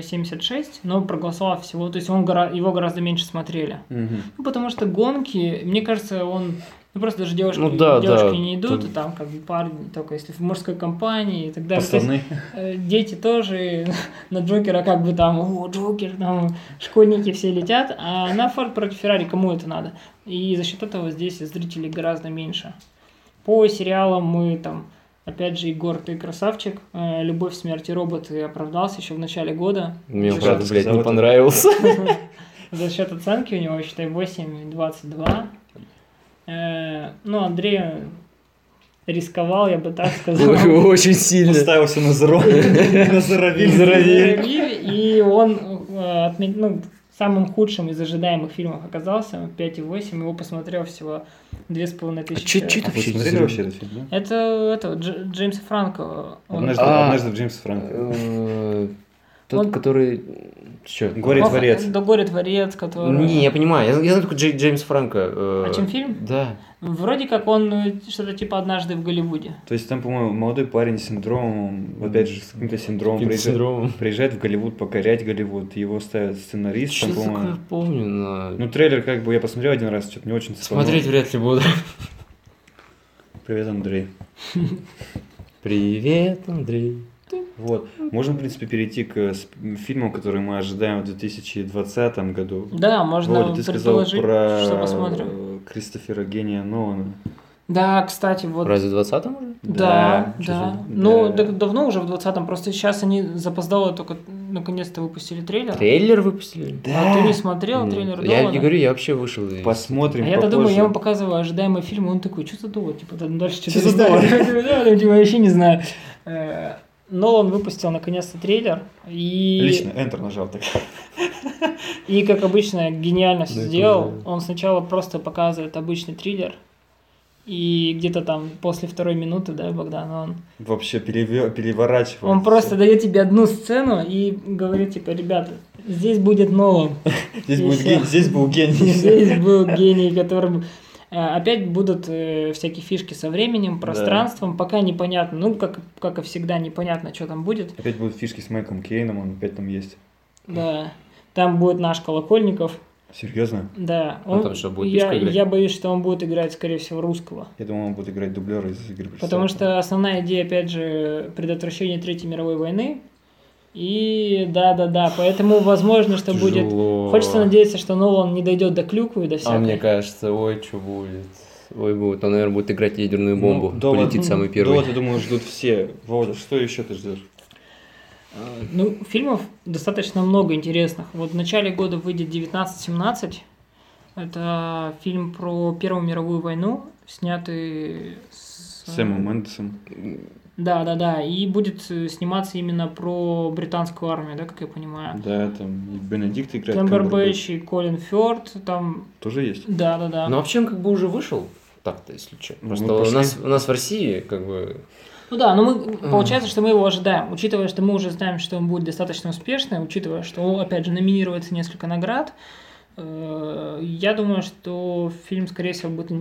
семьдесят шесть, но проголосовал всего, то есть он, его гораздо меньше смотрели. Угу. Ну, потому что гонки, мне кажется, он, ну, просто даже девушки, ну, да, девушки да, не идут, то... там как бы парни только, если в мужской компании и так далее. То есть, э, дети тоже на Джокера как бы там, о, Джокер, там, школьники все летят, а на Форд против Феррари кому это надо? И за счет этого здесь зрителей гораздо меньше. По сериалам мы там... Опять же, Егор, ты красавчик. Любовь, смерть и роботы оправдался еще в начале года. Мне, за правда, блядь, не понравился. За счет оценки у него, считай, восемь двадцать два. Ну, Андрей рисковал, я бы так сказал. Очень сильно. Уставился на Заровиль. И он самым худшим из ожидаемых фильмов оказался. пять восемь. Его посмотрел всего две тысячи пятьсот человек. А вы смотрели вообще этот фильм? Это, это Дж, Джеймса Франко. Он... Однажды, а, однажды в Джеймса Франко. Тот, который... Горе-творец. Да, горе-творец, который... Не, я понимаю. Я знаю только Джеймс Франко. А чем фильм? Да. Вроде как он что-то типа «Однажды в Голливуде». То есть там, по-моему, молодой парень с синдромом, опять же, с каким-то синдромом, каким-то приезжает, синдромом. приезжает в Голливуд покорять Голливуд, его ставят сценаристом, что по-моему. Я помню, но... Ну, трейлер как бы я посмотрел один раз, что-то не очень сподобалось. Смотреть вряд ли буду. Привет, Андрей. Привет, Андрей. Вот. Можно, в принципе, перейти к фильмам, которые мы ожидаем в две тысячи двадцатом году. Да, можно вот, ты сказал про... что посмотрим. Кристофера Гения Нолана. Да, кстати, вот... Разве в двадцатом уже? Да, да. да. Ну, да. давно уже в двадцатом, просто сейчас они запоздало только наконец-то выпустили трейлер. Трейлер выпустили? Да. А ты не смотрел трейлер Нолана? Я не говорю, я вообще вышел. И... Посмотрим а попозже. Я-то думаю, я ему показываю ожидаемый фильм, и он такой, что задумал? Типа, там дальше что-то задумал. Я вообще не знаю. Нолан выпустил наконец-то трейлер и... Лично Enter нажал так. И, как обычно, гениально все сделал. Он сначала просто показывает обычный триллер. И где-то там после второй минуты, да, Богдан, он... Вообще переворачивает. Он просто дает тебе одну сцену и говорит, типа, ребята, здесь будет Нолан. Здесь был гений. Здесь был гений, который... Опять будут э, всякие фишки со временем, пространством, да. Пока непонятно, ну, как, как и всегда, непонятно, что там будет. Опять будут фишки с Майком Кейном, он опять там есть. Да, там будет наш Колокольников. Серьезно? Да. Он, он что, будет я, я боюсь, что он будет играть, скорее всего, русского. Я думаю, он будет играть дублера из «Игры престолов». Потому что основная идея, опять же, предотвращение Третьей мировой войны. И да-да-да, поэтому возможно, что тяжело будет... Хочется надеяться, что Нолан не дойдет до клюквы и до всякой. А мне кажется, ой, что будет. Ой, будет. Он, наверное, будет играть ядерную бомбу. Ну, полетит довод, самый первый. Довод, я думаю, ждут все. Володя, что еще ты ждешь? Ну, фильмов достаточно много интересных. Вот в начале года выйдет девятнадцать семнадцать. Это фильм про Первую мировую войну, снятый с... Сэмом Мендесом. Да, да, да. И будет сниматься именно про британскую армию, да, как я понимаю. Да, там и Бенедикт играет. Камбербэтч и Колин Фёрд там. Тоже есть. Да, да, да. Но вообще он как бы уже вышел, так-то, если что. Просто у нас, у нас в России как бы... Ну да, но мы, получается, что мы его ожидаем. Учитывая, что мы уже знаем, что он будет достаточно успешным, учитывая, что он, опять же, номинируется несколько наград, э- я думаю, что фильм, скорее всего, будет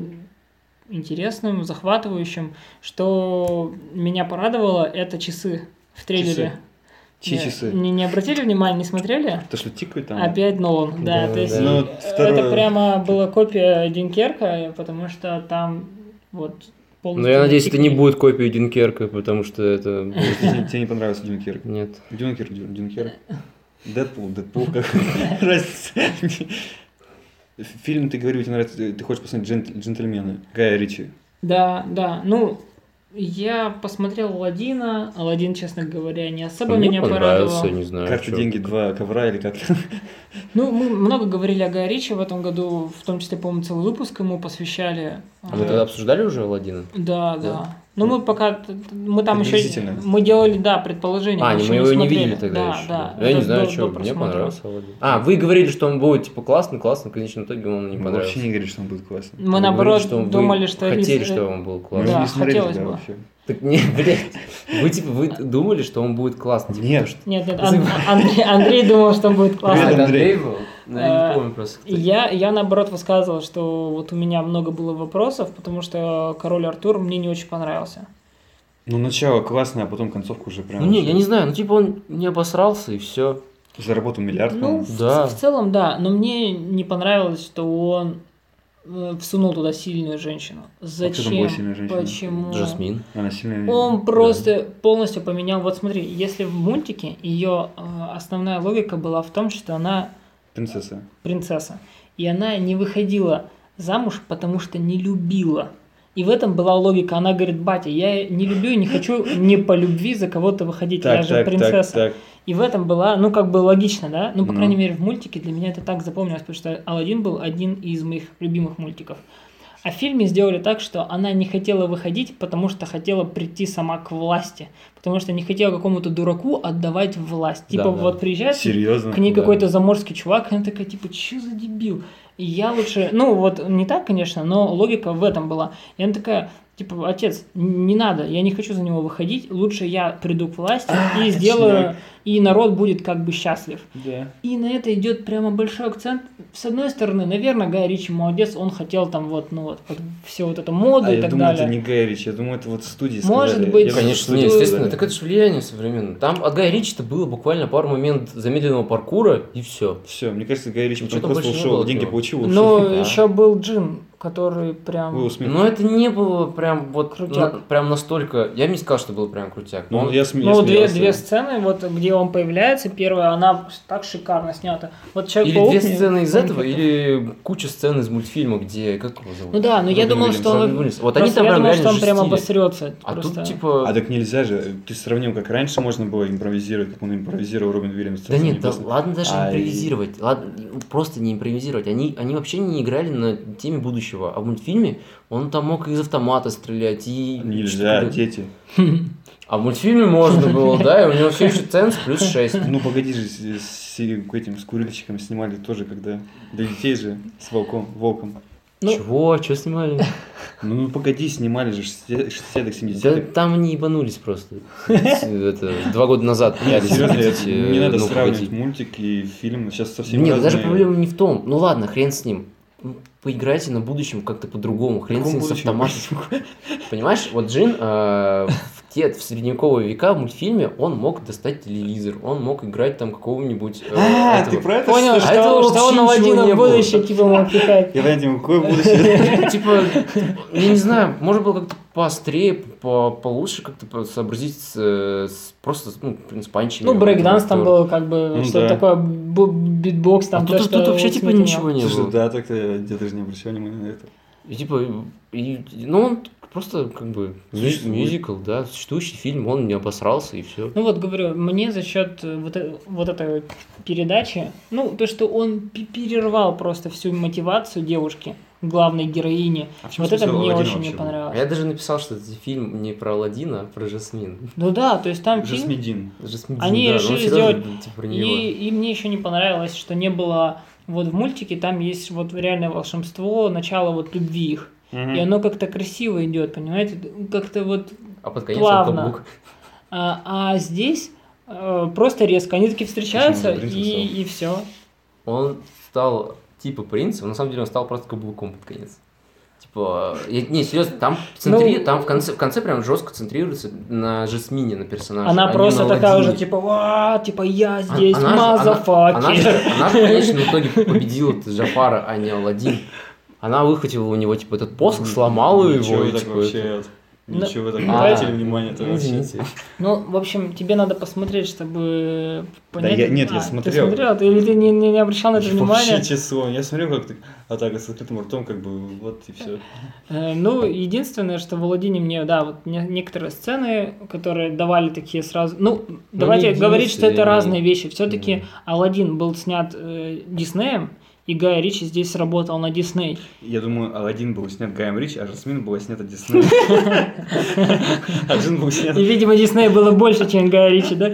интересным, захватывающим. Что меня порадовало, это часы в трейлере. Часы. Чьи часы? Не, не обратили внимания, не смотрели? То, что тикают там. Опять Нолан, да. да, то есть да. Это второе... прямо была копия Дюнкерка, потому что там вот... Но я надеюсь, это не будет копия Дюнкерка, потому что это... Тебе не понравился Дюнкерк? Нет. Дюнкерк, Дюнкерк. Дэдпул, Дэдпул, как разница. Фильм, ты говоришь, тебе нравится, ты хочешь посмотреть «Джентльмены» Гая Ричи. Да, да, ну, я посмотрел «Аладдина», «Аладдин», честно говоря, не особо меня порадовал. Не знаю. «Карты, деньги, два ковра» или как? Ну, мы много говорили о Гае Ричи в этом году, в том числе, по-моему, целый выпуск ему посвящали. А вы тогда обсуждали уже «Аладдина»? Да, да. да. Ну, мы пока, мы там еще, мы делали, да, предположение. А, мы его не, не видели тогда да, еще. Да, да. Я это не знаю, до, что, до мне понравился Аладдин. А, вы говорили, что он будет, типа, классный, классный, в конечном итоге он не мы понравился. Мы вообще не говорили, что он будет классный. Мы, мы наоборот, говорили, что думали, что... Хотели, рис... что он был классный. Да, хотелось бы. Так не, блядь, вы типа вы думали, что он будет классный? Типа, нет. Что... Нет, нет, Ан- Андрей, Андрей думал, что он будет классный. Нет, Андрей был? Я не помню просто. Я, я наоборот высказывал, что вот у меня много было вопросов, потому что «Король Артур» мне не очень понравился. Ну, начало классное, а потом концовку уже прям... Ну, не, я не знаю, ну типа он не обосрался и все. Заработал миллиард, по-моему. Ну, да. в, в целом, да, но мне не понравилось, что он... всунул туда сильную женщину. Зачем? А почему? Жасмин. Она сильная. Он просто да. полностью поменял. Вот смотри, если в мультике ее основная логика была в том, что она принцесса. Принцесса. И она не выходила замуж, потому что не любила. И в этом была логика. Она говорит: батя, я не люблю и не хочу не по любви за кого-то выходить. Так, я же так, принцесса. Так, так. И в этом была, ну, как бы логично, да? Ну, по крайней мере, в мультике для меня это так запомнилось, потому что «Аладдин» был один из моих любимых мультиков. А в фильме сделали так, что она не хотела выходить, потому что хотела прийти сама к власти. Потому что не хотела какому-то дураку отдавать власть. Типа, да, вот да. приезжает Серьезно? к ней да. какой-то заморский чувак, и она такая, типа, что за дебил? И я лучше... Ну, вот не так, конечно, но логика в этом была. И она такая... Типа, отец, не надо, я не хочу за него выходить, лучше я приду к власти а, и сделаю, точно. И народ будет как бы счастлив. Да. И на это идет прямо большой акцент. С одной стороны, наверное, Гай Ричи молодец, он хотел там вот, ну вот, все вот это моду а и так думаю, далее. Я думаю, это не Гай Ричи, я думаю, это вот студии сказали. Может быть. Я, конечно, студию... нет, естественно, так это же влияние современное. Там от Гая Ричи-то было буквально пару моментов замедленного паркура и все. Все, мне кажется, Гай Ричи потом просто ушел, деньги получил, ушел. Но да. еще был Джин. Который прям... Но это не было прям вот крутяк. На, прям настолько... Я бы не сказал, что было прям крутяк. Ну, он... я сме... ну я две, две сцены, вот, где он появляется. Первая, она так шикарно снята. Вот или две сцены из этого, или куча сцен из мультфильма, где... Как его зовут? Ну да, но ну, я думал, что он... Вот они там я думал, что он прям обосрется. А просто... тут типа... А так нельзя же. Ты сравнил, как раньше можно было импровизировать, как он импровизировал Робин Уильямс. Да нет, да, ладно даже а импровизировать. И... Ладно, просто не импровизировать. Они, они вообще не играли на теме будущего. А в мультфильме он там мог из автомата стрелять и... Нельзя, что-то... дети. А в мультфильме можно было, да, и у него все еще ценз плюс шесть. Ну погоди же, с этим, с курильщиком снимали тоже, когда для детей же, с волком, волком. Ну... Чего? Чего снимали? Ну, ну погоди, снимали же шестидесятых, семидесятых. Да, там они ебанулись просто. Это, два года назад. Нет, серьезно, смотреть, не надо ну, сравнивать погоди. Мультик и фильм, сейчас совсем Нет, разные... даже проблема не в том. Ну ладно, хрен с ним. Поиграйте на будущем как-то по-другому. Хрен с ним с автоматом. Понимаешь, вот Джин э, в отец в средневековые века в мультфильме, он мог достать телевизор, он мог играть там какого-нибудь... А, этого. Ты про это понял, что, а что, что он Аладдина будущее типа мог пихать. Я понимаю, какое будущее? Типа, я не знаю, можно было как-то поострее, получше как-то сообразить с просто, ну, принципанчами. Ну, брейкданс там было как бы, что такое, битбокс там. Тут вообще типа ничего не было. Да, так-то я даже не обращал внимания на это. И типа, и, ну он просто как бы мюзикл, мюзикл, да, существующий фильм, он не обосрался и все. Ну вот говорю, мне за счет вот, вот этой передачи, ну то, что он перервал просто всю мотивацию девушки, главной героини, а вот это мне Аладдин очень не понравилось. Я даже написал, что этот фильм не про Аладдина, а про Жасмин. Ну да, то есть там фильм... Жасмидин. Жасмидин, они да, решили сделать, типа, и, и мне еще не понравилось, что не было... Вот в мультике там есть вот реальное волшебство, начало вот любви их. Mm-hmm. И оно как-то красиво идет, понимаете? Как-то вот а под конец плавно. А, а здесь э, просто резко. Они такие встречаются и, и все. Он стал типа принцем, на самом деле он стал просто каблуком под конец. Типа, не, серьезно, там, центри... ну, там в, конце, в конце прям жестко центрируется на Жасмине, на персонаже. Она а просто такая уже, типа, ва, типа, я здесь, мазафаки. Она же, она, она, она, конечно, в итоге победила Джафара, а не Аладдин. Она выхватила у него, типа, этот посох, сломала ничего его. Так типа, вообще, это... Ничего так, вообще, обратили внимание. Извините. Ну, в общем, тебе надо посмотреть, чтобы понять. Да, я, нет, а, я смотрел. Ты смотрел, ты, или ты не, не, не обращал на это внимания? Вообще число. Я смотрел, как ты... А так, с открытым ртом, как бы, вот и все. Ну, единственное, что в Аладдине мне, да, вот некоторые сцены, которые давали такие сразу... Ну, ну давайте говорить, что это разные вещи. Все-таки да. Аладдин был снят э, Диснеем, и Гай Ричи здесь работал на Дисней. Я думаю, Аладдин был снят Гаем Ричи, а Жасмин была снята Дисней. А Джин был снят... И, видимо, Дисней было больше, чем Гая Ричи, да?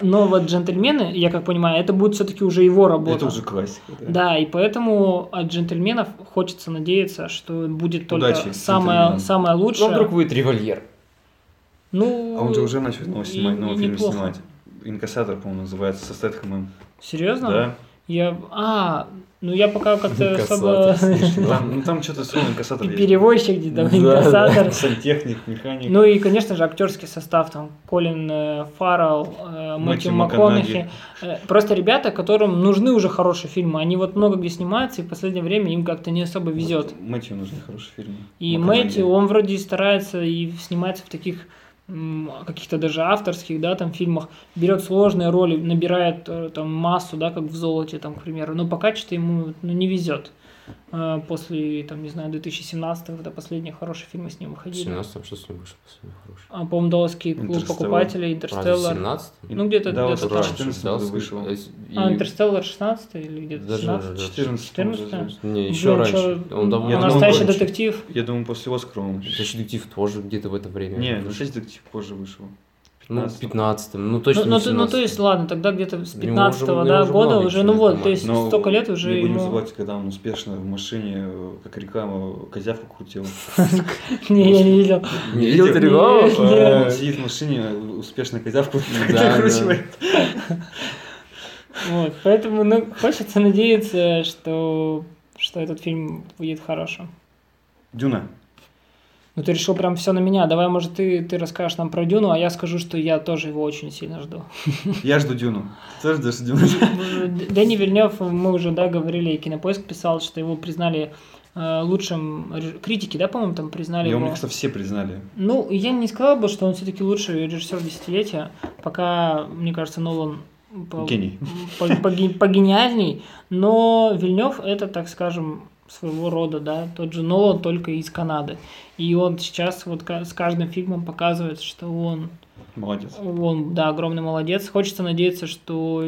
Но вот «Джентльмены», я как понимаю, это будет все-таки уже его работа. Это уже классика. Да, и поэтому от «Джентльменов» хочется надеяться, что будет только самое лучшее. Ну, вдруг будет «Револьвер». Ну... А он же уже начал новый фильм снимать. «Инкассатор», по-моему, называется, со Стэтхэмом. Серьезно? Да. Я... А, ну я пока как-то особо... Там, ну там что-то слово инкассатор есть. Перевозчик где-то, да, инкассатор. Да. Сантехник, механик. Ну и, конечно же, актерский состав. Там Колин Фаррелл, Мэтью МакКонахи. Просто ребята, которым нужны уже хорошие фильмы. Они вот много где снимаются, и в последнее время им как-то не особо везет. Вот Мэтью нужны хорошие фильмы. И Мэтью, он вроде старается и снимается в таких... каких-то даже авторских, да, там, фильмах, берет сложные роли, набирает там массу, да, как в «Золоте», там, к примеру, но пока что ему, ну, не везет. После, там, не знаю, две тысячи семнадцатого, когда последние хорошие фильмы с ним выходили. В семнадцатом что с ним вышло последние хорошие? А, по-моему, «Далласский клуб покупателей», «Интерстеллар». А, ну, где-то, да, где-то вот там. четырнадцатый вышел. А, «Интерстеллар» шестнадцатый или где-то шестнадцатый? четырнадцатый. Не, еще блин, раньше. Что... Он давно... «Настоящий детектив». Я думаю, после «Оскара». «Настоящий детектив» тоже где-то в это время. Не, «Настоящий детектив» позже вышел. Ну, в пятнадцатом, ну точно ну, не ну, ну, то есть, ладно, тогда где-то с пятнадцатого да, года уже, ну вот, то есть, но столько лет уже... Не будем ему... забывать, когда он успешно в машине, как реклама, козявку крутил. Не, я не видел. Не видел ты рекламу? Он сидит в машине, успешно козявку накручивает. Вот, поэтому, ну, хочется надеяться, что этот фильм будет хорошим. Дюна. Ну, ты решил прям все на меня. Давай, может, ты, ты расскажешь нам про «Дюну», а я скажу, что я тоже его очень сильно жду. Я жду «Дюну». Ты тоже ждешь «Дюну»? Дэнни Вильнёв, мы уже, да, говорили, и «Кинопоиск» писал, что его признали лучшим... Критики, да, по-моему, там признали его? Его, мне кажется, все признали. Ну, я не сказал бы, что он все-таки лучший режиссер десятилетия. Пока, мне кажется, Нолан... Гений. Погениальней. Но Вильнёв – это, так скажем... своего рода, да, тот же Нолан, только из Канады. И он сейчас вот с каждым фильмом показывает, что он... Молодец. Он, да, огромный молодец. Хочется надеяться, что...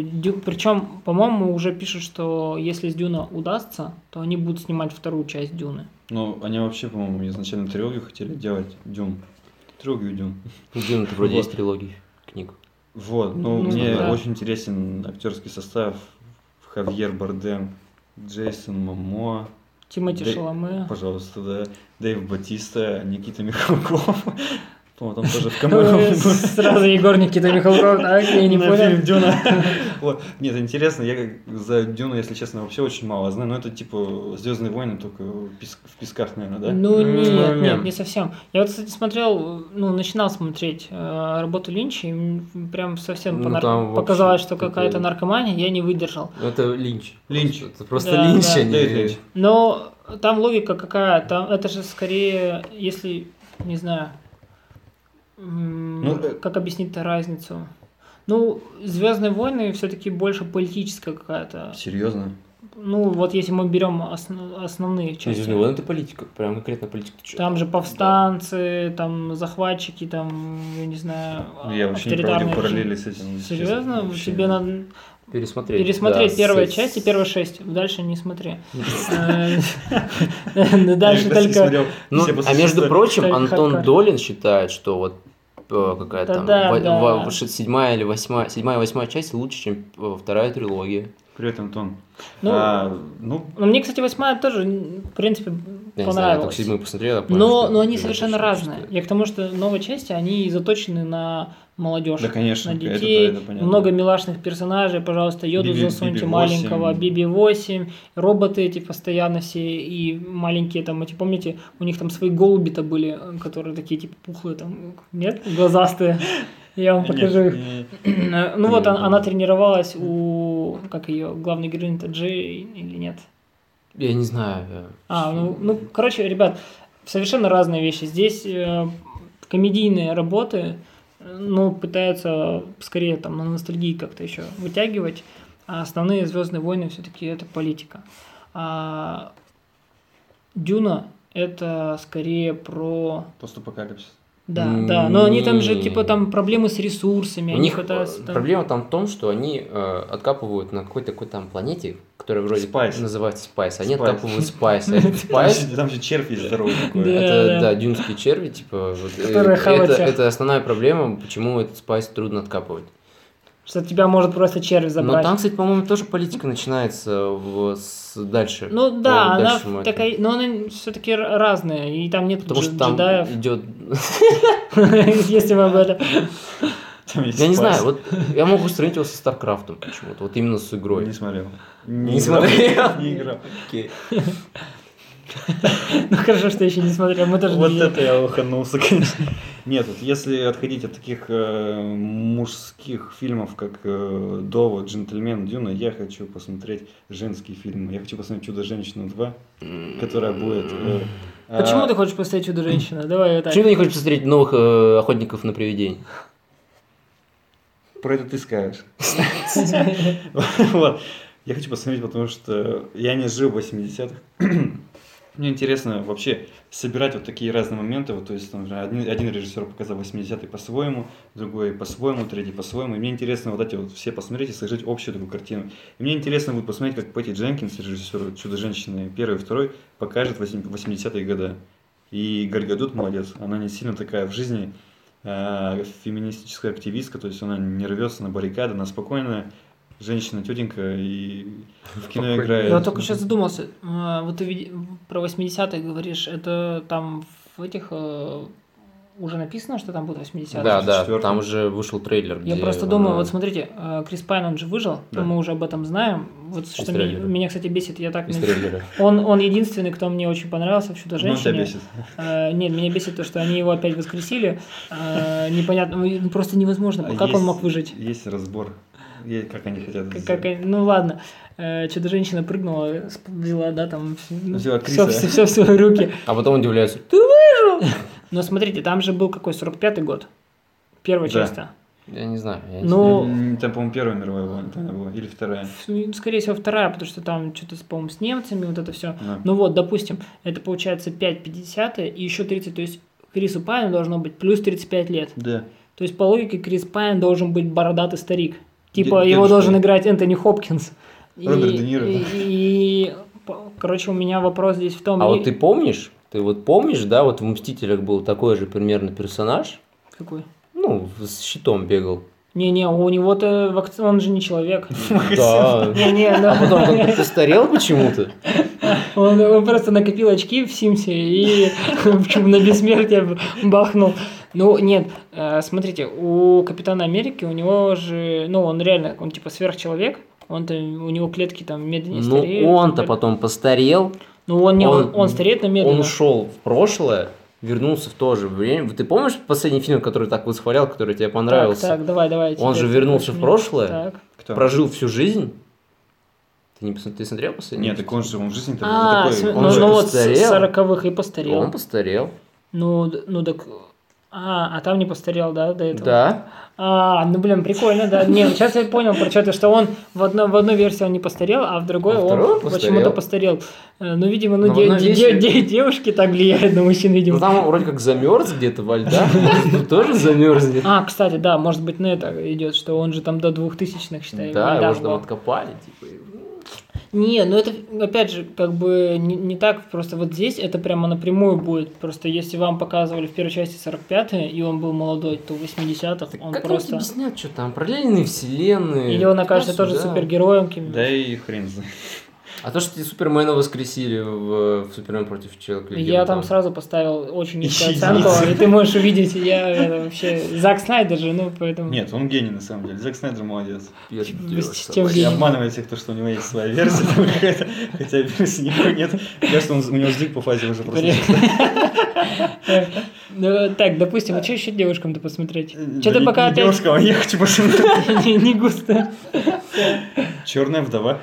Причем, по-моему, уже пишут, что если с «Дюна» удастся, то они будут снимать вторую часть «Дюны». Ну, они вообще, по-моему, изначально трилогию хотели делать. Дюн. Трилогию «Дюн». «Дюна» — это вроде есть трилогии книг. Вот, ну, мне очень интересен актерский состав. Хавьер Бардем, Джейсон Момоа, Тимати Дэй... Шаломе. Пожалуйста, да. Дэйв Батиста, Никита Михалков. По-моему, там тоже в камеру. Сразу Егор, Никита Михалков, а я не понял. Дюна. Нет, интересно, я за Дюну, если честно, вообще очень мало знаю, но это типа «Звёздные войны», только в песках, наверное, да? Ну нет, нет, не совсем. Я вот, кстати, смотрел, ну, начинал смотреть работу Линча, и прям совсем показалось, что какая-то наркомания, я не выдержал. Это Линч. Линч. Это просто Линч, а не Линч. Но там логика какая, там это же скорее, если, не знаю... Ну, как объяснить-то разницу? Ну, «Звездные войны» все-таки больше политическая какая-то. Серьезно? Ну, вот если мы берем основ- основные части. «Звездные войны» — это политика, прям конкретно политика. Там же повстанцы, да. Там захватчики, там, я не знаю, авторитарные. Я вообще не проводил параллели с этим. Серьезно? Вообще тебе надо... Пересмотреть. Пересмотреть да, первая с... часть и первые шесть. Дальше не смотри. Дальше только... А между прочим, Антон Долин считает, что вот какая-то там седьмая или восьмая, седьмая и восьмая часть лучше, чем вторая трилогия. Привет, Антон. Ну, а, ну... ну, мне, кстати, восьмая тоже, в принципе, я понравилась. Не знаю, я посмотрел, понял, но, что, но они совершенно разные. Я к тому, что новые части, они заточены на молодежь, да, конечно, на детей. Это, да, это много милашных персонажей, пожалуйста, Йоду Биби, засуньте, Биби маленького, Биби восемь, роботы эти постоянно все и маленькие там, эти, помните, у них там свои голуби-то были, которые такие типа пухлые там, нет, глазастые. Я вам покажу их. Ну вот она тренировалась у, как ее, главной героини-то Джей или нет? Я не знаю. А, ну, ну, короче, ребят, совершенно разные вещи. Здесь комедийные работы, ну, пытаются скорее там на ностальгии как-то еще вытягивать, а основные «Звездные войны» все-таки это политика. А «Дюна» это скорее про... Постапокалипсис. Да, mm-hmm. да, но они там же, типа, там проблемы с ресурсами. У них пытаются, там... проблема там в том, что они э, откапывают на какой-то какой-то там планете, которая вроде Spice. Называется Спайс, они Spice. Откапывают Спайс. Там же червь есть здоровый такой. Это, да, дюнские черви, типа, это основная проблема, почему этот Спайс трудно откапывать. Что тебя может просто червь забрать. Но там, кстати, по-моему, тоже политика начинается в... с... дальше. Ну да, о, дальше она такая, но она все-таки разная, и там нет потому дж... что там джедаев. Идет... Если вы об этом... Я не знаю, вот я могу сравнить его со Старкрафтом почему-то, вот именно с игрой. Не смотрел. Не смотрел? Не играл. Окей. Ну хорошо, что я еще не смотрел. Мы тоже. Вот это я уханулся, конечно. Нет, вот если отходить от таких э, мужских фильмов, как э, «Довод», «Джентльмен», «Дюна», я хочу посмотреть женские фильмы. Я хочу посмотреть «Чудо-женщину два», которая будет... Э, Почему э, ты хочешь посмотреть «Чудо-женщину»? Давай вот так. Почему ты не хочешь посмотреть новых э, «Охотников на привидений»? Про это ты скажешь. Я хочу посмотреть, потому что я не жил в восьмидесятых. Мне интересно вообще собирать вот такие разные моменты, вот, то есть там, один, один режиссер показал восьмидесятый по-своему, другой по-своему, третий по-своему, и мне интересно вот эти вот все посмотреть и сложить общую такую картину. И мне интересно будет посмотреть, как Пэтти Дженкинс, режиссер «Чудо-женщины» первый и второй, покажет восьмидесятые годы. И Галь Гадот молодец, она не сильно такая в жизни э, феминистическая активистка, то есть она не рвется на баррикады, она спокойная. Женщина, тетенька и в кино Покой. Играет. Я только сейчас задумался. Вот ты про восьмидесятые говоришь, это там в этих уже написано, что там будут восьмидесятые? Да, да, четвёртый. Там уже вышел трейлер. Я просто он... думаю, вот смотрите, Крис Пайн, он же выжил, да. Мы уже об этом знаем. Вот что меня, меня, кстати, бесит, я так... Он, он единственный, кто мне очень понравился в «Чудо-женщине». А, нет, меня бесит то, что они его опять воскресили. А, непонятно, просто невозможно, как есть, он мог выжить. Есть разбор. Как они хотят. Как, как они, ну ладно, э, Чудо-женщина прыгнула, взяла, да, там взяла все, все, все в свои руки. А потом удивляются, ты выжил! Но смотрите, там же был какой, сорок пятый год? Первая часть. Я не знаю. Я ну, не... Там, по-моему, Первая мировая война была, или Вторая? Скорее всего, Вторая, потому что там что-то, по-моему, с немцами, вот это все. Да. Ну вот, допустим, это получается пять пятьдесят и еще тридцать, то есть Крису Пайну должно быть плюс тридцать пять лет. Да. То есть, по логике, Крис Пайн должен быть бородатый старик. Типа Дед, его дедушка. Должен играть Энтони Хопкинс. Роберт Де Ниро. И, и, короче, у меня вопрос здесь в том... А и... вот ты помнишь, ты вот помнишь, да, вот в «Мстителях» был такой же примерно персонаж? Какой? Ну, с щитом бегал. Не-не, у него-то вакци... он же не человек. Да. А потом он как-то старел почему-то. Он просто накопил очки в Симсе и на бессмертие бахнул. Ну, нет, смотрите, у Капитана Америки, у него же, ну, он реально, он типа сверхчеловек, он-то, у него клетки там медленнее стареют. Ну, он-то потом постарел. Ну, он, не, он, он стареет, но медленно. Он ушел в прошлое, вернулся в то же время. Ты помнишь последний фильм, который так восхвалял, который тебе понравился? Так, так, давай, давай. Он же вернулся в прошлое, прожил всю жизнь. Ты, не посмотри, ты смотрел последний? Нет, так он же, он в жизни такой. А, он ну, же ну, постарел. С сороковых и постарел. Он постарел. Ну, ну так... А, а там не постарел, да, до этого? Да. А, ну, блин, прикольно, да. Не, сейчас я понял, причем, что он в, одно, в одной версии он не постарел, а в другой а он, он постарел. Почему-то постарел. Ну, видимо, ну, де, де, де, де, девушки так влияют на мужчин, видимо. Ну, там вроде как замерз где-то во льда, тоже замерзнет. А, кстати, да, может быть, на это идет, что он же там до двухтысячных, считай, да, его же там откопали, типа... Не, ну это, опять же, как бы не, не так, просто вот здесь это прямо напрямую будет, просто если вам показывали в первой части сорок пятые, и он был молодой, то в восьмидесятых он как просто... Как он объяснят, что там, параллельные вселенные... Или он окажется тоже да. супергероем кем-то. Да и хрен знает. А то, что Супермена воскресили в, в Супермен против Человека-паука. Я там сразу поставил очень низкую оценку, и ты можешь увидеть, я это, вообще... Зак Снайдер же, ну, поэтому... Нет, он гений, на самом деле. Зак Снайдер молодец. Не обманывай всех, что у него есть своя версия, хотя версии никакой нет. Кажется, у него сдвиг по фазе уже просто. Ну, так, допустим, а что еще девушкам-то посмотреть? Что-то пока опять... Девушкам, я хочу посмотреть. Не густо. Черная вдова.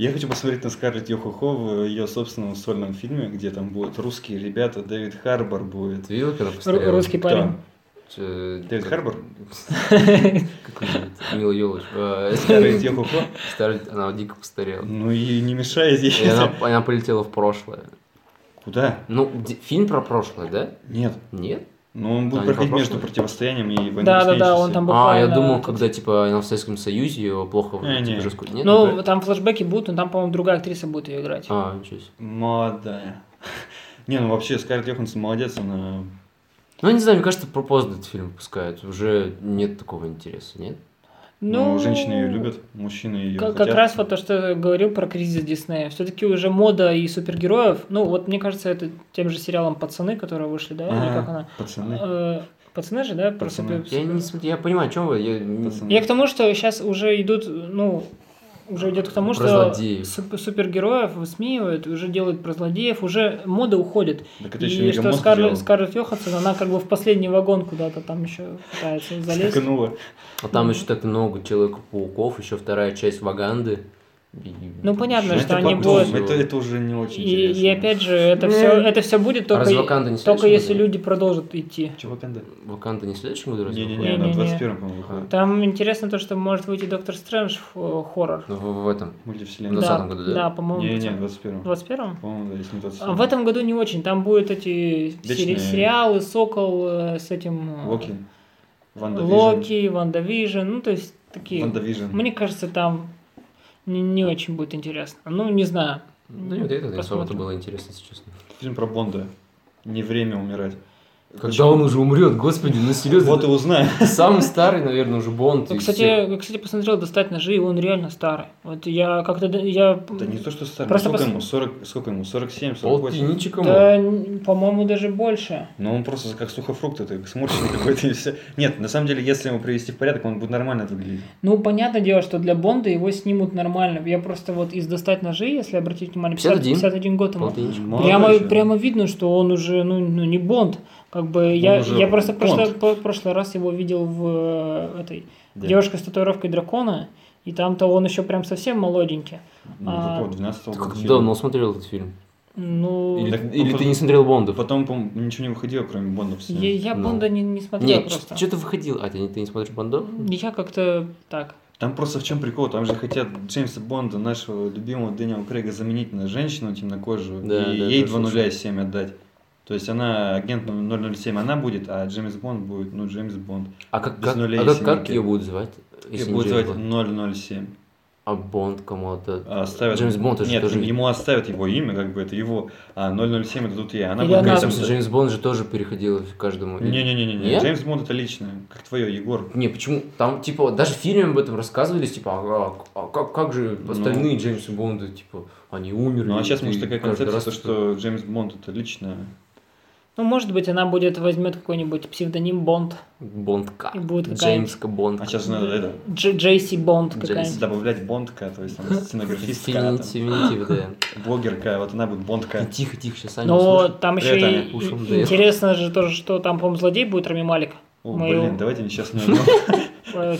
Я хочу посмотреть на Скарлетт Йохохо в ее собственном сольном фильме, где там будут русские ребята, Дэвид Харбор будет. Ты видел, когда поставил? Русский парень. Дэвид Харбор? Как он говорит? Мила Йолович. Скарлетт Йохохо? Скарлетт, она дико постарела. Ну и не мешай здесь. Она полетела в прошлое. Куда? Ну, фильм про прошлое, да? Нет. Нет? Ну, он будет проходить между противостоянием и войной. Да, да, да, он там буквально... А, я думал, когда, типа, она в Советском Союзе, его плохо... А, типа, жестко... Нет, ну, да. Там флешбеки будут, но там, по-моему, другая актриса будет ее играть. А, ничего себе. Молодая. Не, ну, вообще, Скарлетт Йоханссон молодец, она... Ну, я не знаю, мне кажется, поздно этот фильм пускают. Уже нет такого интереса, нет? Ну, ну, женщины ее любят, мужчины ее как, хотят. Как раз вот то, что я говорил про кризис Диснея. Все-таки уже мода и супергероев. Ну, вот мне кажется, это тем же сериалом «Пацаны», которые вышли, да? А-а-а, или как она? «Пацаны». Э-э- Пацаны же, да? Пацаны. Я, не, я понимаю, о чем вы. Я... я к тому, что сейчас уже идут, ну... Уже идет к тому, что супергероев высмеивают, уже делают про злодеев, уже мода уходит. И что Скарлетт Скарлетт Йоханссон, она как бы в последний вагон куда-то там еще пытается залезть. Скакнула. А там еще так много Человека-пауков, еще вторая часть Ваганды. И... Ну понятно, что, что они будут. Это, это уже не очень и, интересно. И опять же, это mm. все, это все будет только, а только если году? Люди продолжат идти. Че, Ваканда? Ваканда не в следующем году? Не, не, не, она в двадцать первом, по-моему, выходит. Там интересно то, что может выйти Доктор Стрэндж хоррор. Ну, в, в этом. Мультивселенной. В двадцатом году, да? Да, по-моему. Не, не, в двадцать первом. В двадцать первом? По-моему, да, если не двадцать первом. А в этом году не очень. Там будут эти Вечные... сериалы, Сокол с этим... Локи. Ванда Локи, Ванда Вижн. Ну, то есть такие... Ванда Вижн. Мне кажется, там... Не, не очень будет интересно. Ну, не знаю. Ну, нет, это не особо-то было интересно, если честно. Фильм про Бонда. Не время умирать. Когда Почему? Он уже умрет, господи, ну серьезно. Вот и узнаем. Самый старый, наверное, уже Бонд. Ну, кстати, я, кстати, посмотрел «Достать ножи», и он реально старый. Вот я как-то... Я... Да не то, что старый. Просто сколько, пос... ему? сорок, сколько ему? сорок семь, сорок восемь? Да, по-моему, даже больше. Но он просто как сухофрукт, это сморщенный какой-то и все. Нет, на самом деле, если его привести в порядок, он будет нормально выглядеть. Ну, понятное дело, что для Бонда его снимут нормально. Я просто вот из «Достать ножи», если обратить внимание, пятьдесят один год ему. Прямо, прямо видно, что он уже ну, ну не Бонд. Как бы я, я просто в прошлый раз его видел в этой да. девушке с татуировкой дракона, и там-то он еще прям совсем молоденький. Ну, а... ты как давно смотрел этот фильм? Ну... Или, так, или ты не смотрел Бонда? Потом, по-моему, ничего не выходило, кроме Бондов. Я, я Но... Бонда не, не смотрел. Нет, просто. Что-то выходил. А, ты, ты не смотришь Бондов? Я как-то так. Там просто в чем прикол, там же хотят Джеймса Бонда, нашего любимого Дэниела Крейга, заменить на женщину темнокожую, да, и да, ей два ноль семь отдать. То есть она агент ноль ноль семь, она будет, а Джеймс Бонд будет, ну, Джеймс Бонд. А как, как, а как, как ее будут звать? Ее будут звать ноль ноль семь. А Бонд кому-то... Оставят... Джеймс Бонд тоже... Нет, тоже... ему оставят его имя, как бы это его, а ноль ноль семь это тут я. Она будет она... Кажется, Джеймс Бонд же тоже переходил к каждому... Не-не-не, Джеймс Бонд это личное, как твое, Егор. Не, почему? Там, типа, даже в фильме об этом рассказывались, типа, а, а как, как же остальные ну... Джеймсы Бонды, типа, они умерли. Ну, а сейчас, может, такая концепция, раз... что Джеймс Бонд это личное... Ну, может быть, она будет, возьмет какой-нибудь псевдоним Бонд. Бондка. И будет Джеймска Бонд. А сейчас надо это... Джейси Бонд какая-нибудь. Добавлять Бондка, то есть она сценографистка. Феминитив, да. Блогерка, вот она будет Бондка. Тихо, тихо, сейчас Аня услышит. Но там еще интересно же тоже, что там, по-моему, злодей будет Рами Малик. О, блин, давайте не сейчас не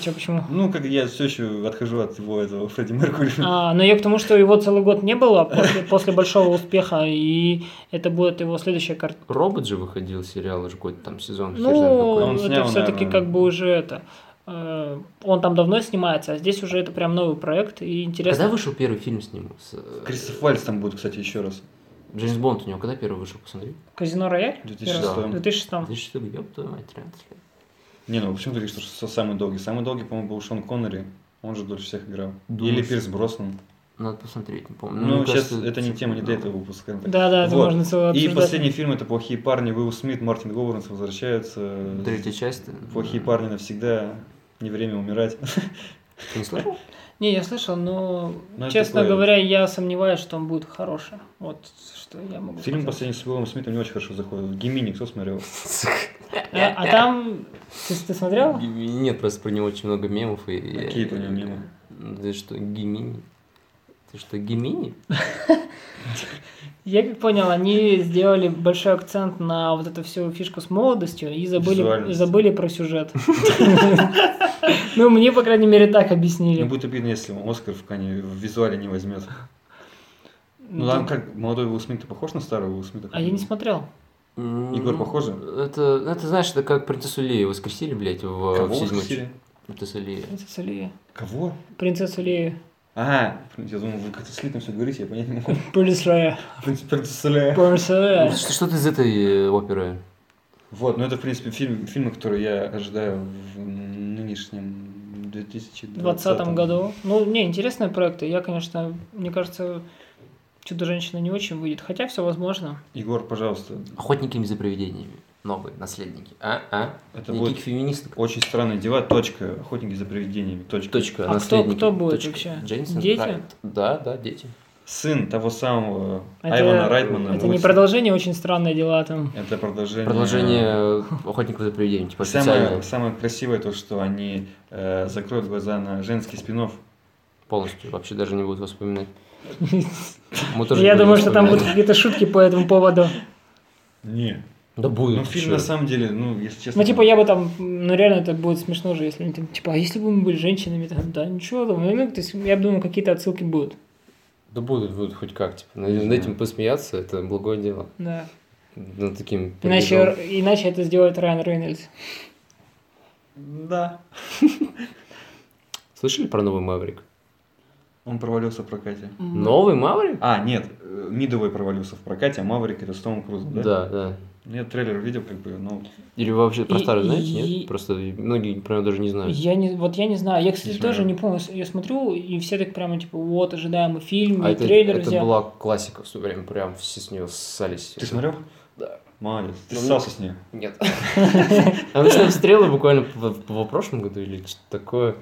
Че, почему? Ну, как я все еще отхожу от его этого Фредди Меркури. А, но я к тому, что его целый год не было после, после большого успеха, и это будет его следующая карта. Робот же выходил сериал уже какой-то там сезон. Ну, он это снял, все-таки наверное. Как бы уже это. Э, он там давно снимается, а здесь уже это прям новый проект и интересно. Когда вышел первый фильм с ним? С... Кристоф Вальц там будет, кстати, еще раз. Джеймс Бонд у него когда первый вышел, посмотри? Казино Рояль? две тысячи шестом Да. две тысячи шестом две тысячи шестом ёб твою мать, тринадцать лет Не, ну почему ты говоришь, что самый долгий? Самый долгий, по-моему, был Шон Коннери. Он же дольше всех играл. Думаешь? Или Пирс Броснан. Надо посмотреть, не помню. Ну, ну сейчас кажется, это не тема, не для этого выпуска. Да, да, вот. Это можно целое обсуждать. И последний фильм – это «Плохие парни». Уилл Смит, Мартин Говернс возвращаются. Третья часть. «Плохие да. парни навсегда». Не время умирать. Ты не слышал? Не, я слышал, но, но честно такое... говоря, я сомневаюсь, что он будет хороший. Вот что я могу фильм сказать. Последний с Уиллом Смитом не очень хорошо заходит. «Гемини» кто смотрел? А, а там... Ты, ты смотрел? Нет, просто про него очень много мемов. И Какие я... про него мемы? Ты что, Гемини? Ты что, Гемини? Я как понял, они сделали большой акцент на вот эту всю фишку с молодостью и забыли, забыли про сюжет. Ну, мне, по крайней мере, так объяснили. Ну, будет обидно, если Оскар в Кане в визуале не возьмет. Ну, там как, молодой Уилл Смит, ты похож на старого Уилл Смита? А я не смотрел. Егор, похоже? Это, это, знаешь, это как принцессу Лею воскресили, блядь, в, Кого в седьмой части. Принцессу Лею. Принцессу Лею. Кого? Принцессу Лею. Ага, я думал, вы как-то с Лею все говорите, я понять не могу. Принцессу Лею. Принцессу Лею. Принцессу Лею. Что-то из этой оперы. Вот, ну это, в принципе, фильм, фильмы, которые я ожидаю в нынешнем две тысячи двадцатом году. Ну, не, интересные проекты. Я, конечно, мне кажется... Чудо-женщина не очень выйдет, хотя все возможно. Егор, пожалуйста. Охотниками за привидениями. Новые, наследники. А, а? Это будет феминисток. Очень странные дела. Точка. Охотники за привидениями. Точка. Точка. А кто, кто будет Точка. Вообще? Джеймсон? Дети? Райт. Да, да, дети. Сын того самого это, Айвана Райтмана. Это не продолжение «Очень странные дела» там. Это продолжение... Продолжение «Охотников за привидениями». Типа самое, самое красивое то, что они э, закроют глаза на женский спин-офф. Полностью. Вообще даже не будут вспоминать. Я думаю, что там будут какие-то шутки по этому поводу. Не. Да будет. Ну, фильм на самом деле, ну, если честно... Ну, типа, я бы там... Ну, реально, это будет смешно же, если... Типа, а если бы мы были женщинами? Да, ничего. Ну, то есть, я думаю, какие-то отсылки будут. Да будут, будут хоть как, типа. Над этим посмеяться, это благое дело. Да. Над таким... Иначе это сделает Райан Рейнольдс. Да. Слышали про новый «Маврик»? Он провалился в прокате. Новый «Маврик»? А, нет, «Мидовый» провалился в прокате, а «Маврик» это с Томом Крузом, да? Да, да. Я трейлер видел, как бы, ну... Или вы вообще про старый, знаете, и... нет? Просто многие про него даже не знают. Я не, вот я не знаю, я, кстати, не тоже не помню, я смотрю, и все так прямо, типа, вот, ожидаемый фильм, а и это, трейлер это взял. Это была классика в свое время, прям все с нее ссались. Ты смотрел? Да. Молодец. Ты ссался с ней? Нет. Она что-то стрела буквально в прошлом году или что-то такое...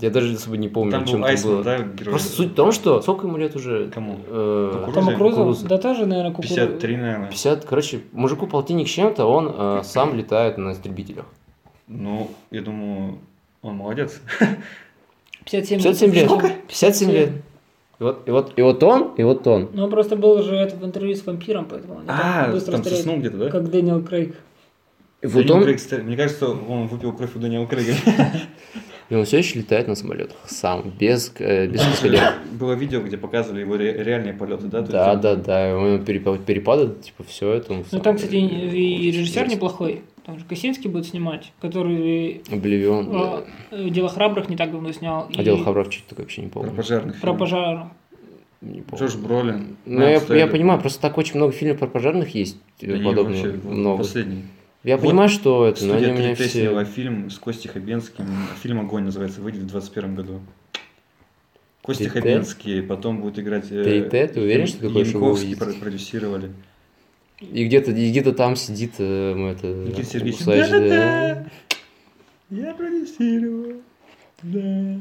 Я даже особо не помню, там о чем был Айсман, было. Да, герой. Просто суть в том, что сколько ему лет уже? Кому? Э, Тому Крузу? Да тоже, наверное, кукуруза. пятьдесят три, наверное. пятьдесят, короче, мужику полтинник с чем-то, он э, сам летает на истребителях. Ну, я думаю, он молодец. пятьдесят семь лет Сколько? пятьдесят семь лет И вот, и, вот, и вот он, и вот он. Ну, он просто был же это в интервью с вампиром, поэтому... А, там соснул где-то, да? Как Дэниел Крейг. Вот он... Мне кажется, он выпил кровь у Дэниела Крейга. И он все еще летает на самолетах сам, без э, без костылей. Было видео, где показывали его ре- реальные полеты, да? Да, да, да. Он перепады, типа, все это. Ну, сам... там, кстати, и режиссер неплохой. Там же Косинский будет снимать, который... Обливион, а, да. «Дело храбрых» не так давно снял. А и... «Дело храбрых» что-то такое вообще не помню. Про пожарных. Про пожарных. Не помню. Джош Бролин. Ну, я, я понимаю, просто так очень много фильмов про пожарных есть. Да подобных вообще, много. Последний. Я вот понимаю, что это, но они у меня все... Студия три фильм с Костей Хабенским, фильм «Огонь» называется, выйдет в двадцать первом году Костя Хабенский, потом будет играть... три Т, ты уверен, что такое, что вы увидите? Янковский продюсировали. И где-то, и где-то там сидит... Э, это, Никита Сергеевич. Да-да-да, я продюсировал, да.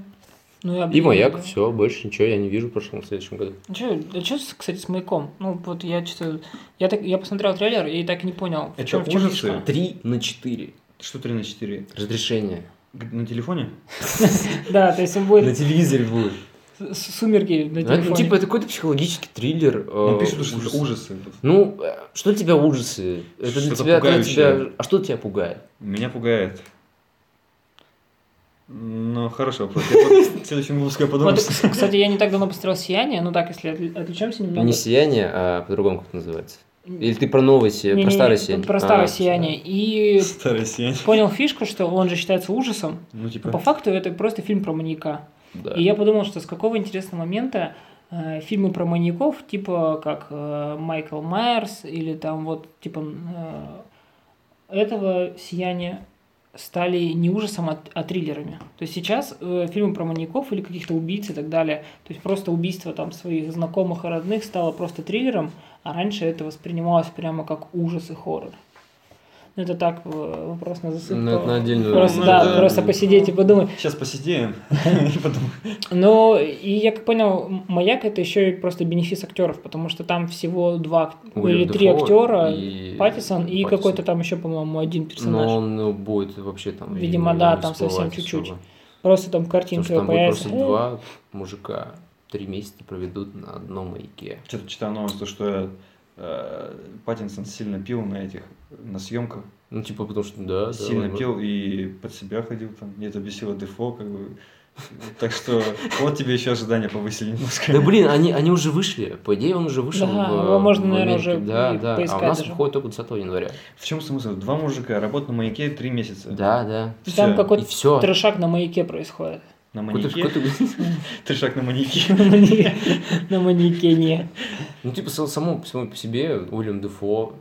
Ну, и, и «Маяк», все, больше ничего я не вижу в прошлом, в следующем году. А что, а что, кстати, с «Маяком»? Ну, вот я что-то... Я, так, я посмотрел трейлер и так и не понял. Это что, ужасы? три на четыре Что три на четыре Разрешение. На телефоне? Да, то есть он будет... На телевизоре будет. Сумерки на телефоне. Ну, типа, это какой-то психологический триллер. Он пишет, что ужасы. Ну, что для тебя ужасы? Это для тебя... А что тебя пугает? Меня пугает... Ну, хороший вопрос. В следующем выпуске я подумаю. Вот, кстати, я не так давно посмотрел «Сияние», ну так, если отличаемся немного. Не «Сияние», а по-другому как называется. Или ты про новое сияние, про старое сияние? Про старое сияние. И понял фишку, что он же считается ужасом. Ну, типа... По факту это просто фильм про маньяка. Да. И я подумал, что с какого интересного момента э, фильмы про маньяков, типа как э, Майкл Майерс или там вот типа э, этого «Сияния», стали не ужасом, а, а триллерами. То есть сейчас э, фильмы про маньяков или каких-то убийц и так далее, то есть просто убийство там своих знакомых и родных стало просто триллером, а раньше это воспринималось прямо как ужас и хоррор. Ну это так, вопрос на засыпку. Ну это на отдельную... Просто, ну, да, это... просто посидеть и подумать. Сейчас посидеем и подумаем. Ну и я как понял, «Маяк» это еще и просто бенефис актеров, потому что там всего два или три актера, Паттинсон и какой-то там еще, по-моему, один персонаж. Но он будет вообще там... Видимо, да, там совсем чуть-чуть. Просто там картинка появится. Там будет просто два мужика три месяца проведут на одном маяке. Что-то читал новость, что Паттинсон сильно пил на этих... На съемках. Ну, типа, потому что, да. Сильно да, пил вот. И под себя ходил там. Мне это бесило Дефо, как бы. Так что, вот тебе еще ожидания повысили немножко. Да, блин, они, они уже вышли. По идее, он уже вышел. Да, в, его можно, в наверное, уже да, да. поискать. А у нас даже выходит только двадцатого января В чем смысл? Два мужика, работа на маяке три месяца. Да, да. И там все. Какой-то и трешак на маяке происходит. На маньяке? Трешак на маньяке. На маньяке не. Ну, типа, само по себе Уильям Дефо.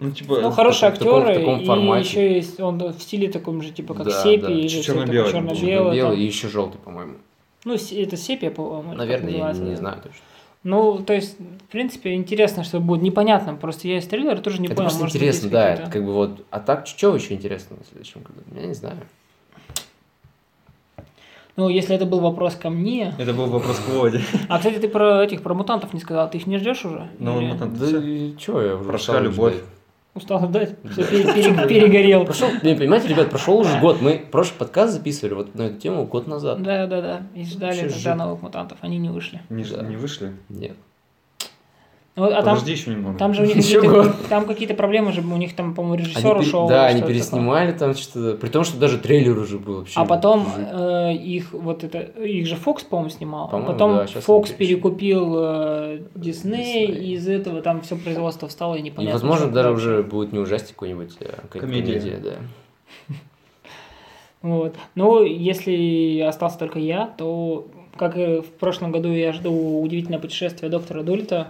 Ну, типа, ну хорошие актеры, и формате. Еще есть он в стиле таком же, типа как да, сепия, да. или черно-белый, черно-белый, и еще желтый, по-моему. Ну, это сепия, по-моему. Наверное, я не, не знаю точно. Ну, то есть, в принципе, интересно, что будет непонятно. Просто я из трейлера тоже не это понял. Это просто может, интересно, да, это как бы вот. А так, что еще интересно в следующем году? Я не знаю. Ну, если это был вопрос ко мне... Это был вопрос к Володе. А, кстати, ты про этих, про мутантов не сказал. Ты их не ждешь уже? Ну, мутантов... Да что я уже... Прошла любовь. Устал ждать? Перегорел. Понимаете, ребят, прошел уже год. Мы прошлый подкаст записывали вот на эту тему год назад. Да, да, да. И ждали тогда новых мутантов. Они не вышли. Не вышли? Нет. Подожди еще немного. Там же у них какие-то проблемы же. У них там, по-моему, режиссер ушел. Да, они переснимали там что-то. При том, что даже трейлер уже был вообще. А потом их вот это... Их же Фокс, по-моему, снимал. Потом Фокс перекупил Дисней. И из этого там все производство встало и непонятно. И, возможно, даже уже будет не ужастик какой-нибудь. Комедия, да. Вот. Ну, если остался только я, то, как и в прошлом году, я жду «Удивительное путешествие доктора Дулиттла».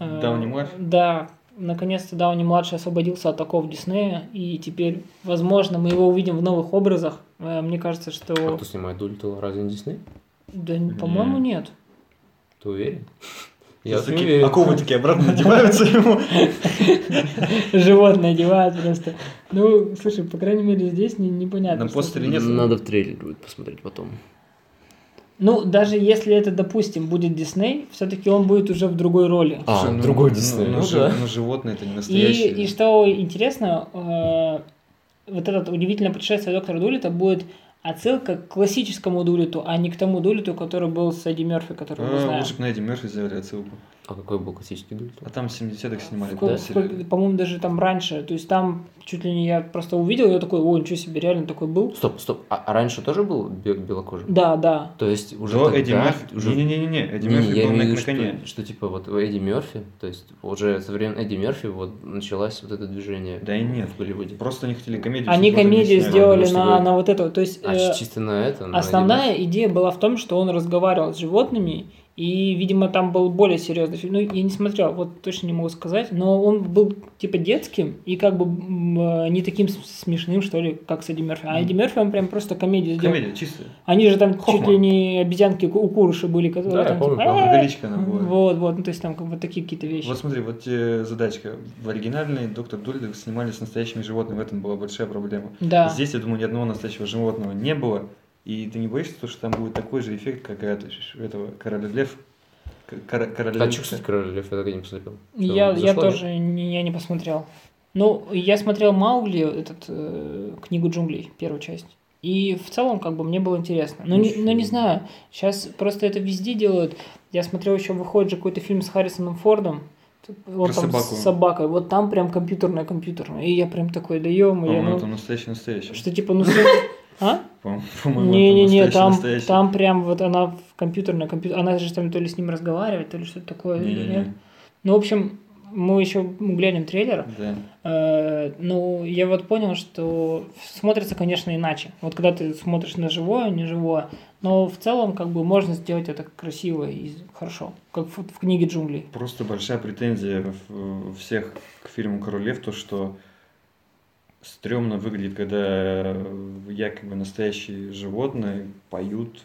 Дауни-младший? Да, наконец-то Дауни-младший освободился от оков Диснея, и теперь, возможно, мы его увидим в новых образах. Мне кажется, что... А кто снимает Дулиттла? Разве не Дисней? Да, mm-hmm. по-моему, нет. Ты уверен? Я не уверен. Оковы такие обратно одеваются ему. Животные одевают просто. Ну, слушай, по крайней мере, здесь непонятно. На постере нет. Надо в трейлере будет посмотреть потом. Ну, даже если это, допустим, будет Дисней, все-таки он будет уже в другой роли. А, Слушай, ну, другой Дисней. Ну, ну, ну, да. ну, животные это не настоящие. И, и что интересно, э, вот это «Удивительное путешествие доктора Дулиттла» будет отсылка к классическому Дулитту, а не к тому Дулитту, который был с Эдди Мерфи, который а, мы знаем. Лучше бы на Эдди Мерфи сделали отсылку. А какой был классический Дулиттл? А там в семидесятых снимали. В, да? в, по-моему, даже там раньше. То есть там чуть ли не я просто увидел, я такой, о, ничего себе, реально такой был. Стоп, стоп, а, а раньше тоже был белокожий? Да, да. То есть уже тогда... Эдди Мерфи... Уже... Не-не-не, Эдди Мерфи не, был на, на коне. Что, что типа вот Эдди Мерфи, то есть уже со времен Эдди Мерфи вот началось вот это движение. Да и нет, в Голливуде. Просто они хотели комедию. Они комедию сделали а, на, на вот это, то есть... А, э... чисто на это? На основная идея была в том, что он разговаривал с животными. И, видимо, там был более серьезный фильм. Ну, я не смотрел, вот точно не могу сказать. Но он был, типа, детским и как бы не таким смешным, что ли, как с Эдди Мерфи. А Эдди Мерфи, он прям просто комедию сделал. Комедия чистая. Они же там Хохман. Чуть ли не обезьянки у Курыши были. Которые, да, там, я помню, типа, галичка она была. Вот, вот, ну, то есть там как бы такие какие-то вещи. Вот смотри, вот тебе задачка. В оригинальной «Доктор Дулиттл» снимали с настоящими животными, в этом была большая проблема. Да. Здесь, я думаю, ни одного настоящего животного не было. И ты не боишься, что там будет такой же эффект, как у этого Короля Лев? Кор- Король а что, кстати, Король Лев? Я так и не посмотрел. Я, я тоже не, я не посмотрел. Ну, я смотрел Маугли, этот, э, книгу джунглей, первую часть. И в целом, как бы, мне было интересно. Но не, но не знаю, сейчас просто это везде делают. Я смотрел, еще выходит же какой-то фильм с Харрисоном Фордом. Вот там собаку. С собакой. Вот там прям компьютерная-компьютерная. И я прям такой, да ё-моё. Ну, это настоящий-настоящий. Что типа, ну... А? По-моему, не-не-не, там, там прям вот она в компьютерной компьютер. Она же там то ли с ним разговаривает, то ли что-то такое, не, или не, нет. Не. Ну, в общем, мы еще глянем трейлер. Да. Ну, я вот понял, что смотрится, конечно, иначе. Вот когда ты смотришь на живое, не живое, но в целом, как бы, можно сделать это красиво и хорошо, как в, в книге джунглей. Просто большая претензия всех к фильму «Король Лев» то, что стрёмно выглядит, когда якобы настоящие животные поют,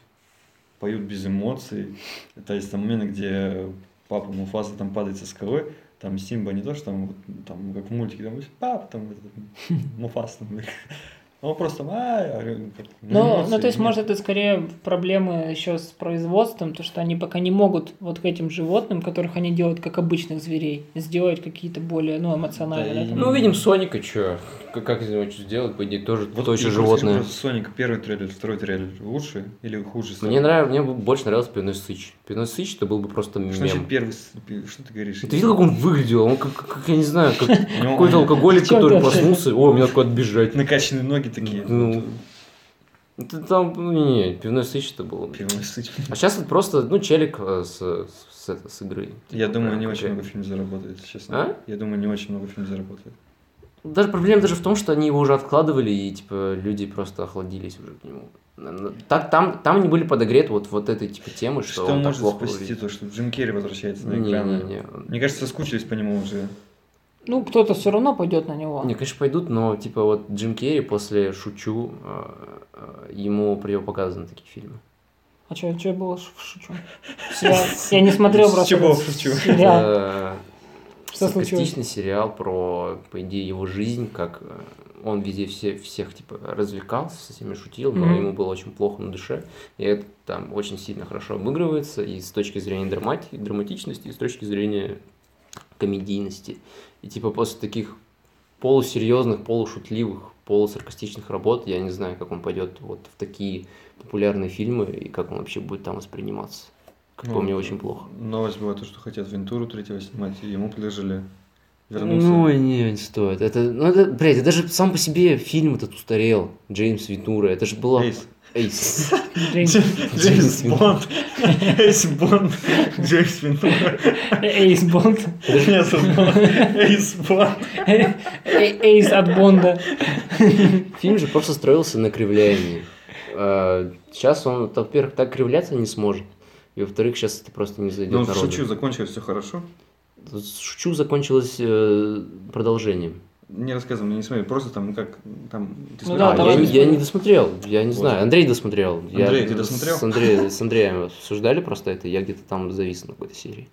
поют без эмоций. То есть там момент, где папа Муфаса там падает со скалы, там Симба не то, что там, там как в мультике, там папа, там Муфас, там, он просто... Ну, то есть, может, это скорее проблемы еще с производством, то, что они пока не могут вот к этим животным, которых они делают как обычных зверей, сделать какие-то более, ну, эмоциональные. Ну, увидим Соника, что? Как из него что сделать? По идее, тоже точно животное. Соник, первый трейлер, второй трейлер лучше или хуже? Мне нравится, мне больше нравился Пивной Сыч. Пивной Сыч, это был бы просто мем. Что значит первый? Что ты говоришь? Ты видел, как он выглядел? Он как, я не знаю, какой-то алкоголик, который проснулся. О, мне надо отбежать. Накачанные ноги такие. Ну, это там, ну, не, не, Пивной Сыч это было. Пивной Сыч. А сейчас это просто, ну, челик с, с, с игры. Я думаю, не очень много фильм заработает, честно. А? Я думаю, не очень много фильм заработает. Даже проблема даже в том, что они его уже откладывали, и, типа, люди просто охладились уже к нему. Так, там, там они были подогреты вот, вот этой, типа, темы, что, что он так плохо выглядит. Что может спасти, то, что Джим Керри возвращается на экраны? Не, не, не. Мне кажется, соскучились по нему уже. Ну, кто-то все равно пойдет на него. Не, конечно, пойдут, но, типа, вот Джим Керри после «Шучу», ему противопоказаны такие фильмы. А что, что было в «Шучу»? Я не смотрел просто сериал. Саркастичный сериал про, по идее, его жизнь, как он везде все, всех, типа, развлекался, со всеми шутил, но mm-hmm. ему было очень плохо на душе, и это там очень сильно хорошо обыгрывается и с точки зрения драмати- драматичности, и с точки зрения комедийности. И, типа, после таких полусерьезных, полушутливых, полусаркастичных работ, я не знаю, как он пойдет вот в такие популярные фильмы и как он вообще будет там восприниматься. Как по мне, очень плохо. Новость была то, что хотят Вентуру третьего снимать, и ему предложили вернуться. Ну, не, не стоит. Это, ну, это, блядь, это даже сам по себе фильм этот устарел. Джеймс Вентура, это же была... Эйс. Эйс. Джеймс Бонд. Эйс Бонд. Джеймс Вентура. Эйс Бонд. Эйс Бонд. Эйс от Бонда. Фильм же просто строился на кривлянии. Сейчас он, во-первых, так кривляться не сможет. И, во-вторых, сейчас это просто не зайдет народу. Ну, «Шучу» закончилось все хорошо? «Шучу» закончилось э, продолжением. Не рассказывай, мне не смотрел. Просто там как... Там, ты ну, да, а, я, я не досмотрел, я не вот. знаю. Андрей досмотрел. Андрей, я, ты досмотрел? С, Андреем, с Андреем обсуждали просто это, я где-то там завис на какой-то серии.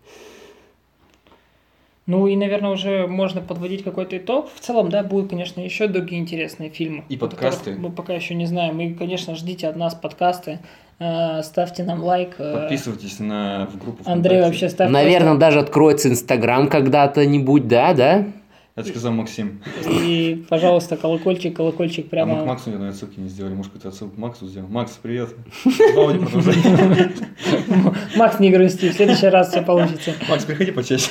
Ну и, наверное, уже можно подводить какой-то итог. В целом, да, будут, конечно, еще другие интересные фильмы. И подкасты. Мы пока еще не знаем. И, конечно, ждите от нас подкасты. Ставьте нам лайк. Подписывайтесь на в группу ВКонтакте. Андрей вообще ставьте. Наверное, лайк. Даже откроется Инстаграм когда-то-нибудь, да, да? Это сказал Максим. И, пожалуйста, колокольчик, колокольчик прямо. А мы к Максу, наверное, отсылки не сделали. Может, какую-то отсылку к Максу сделаем. Макс, привет. Макс, не грусти. В следующий раз все получится. Макс, приходи почаще.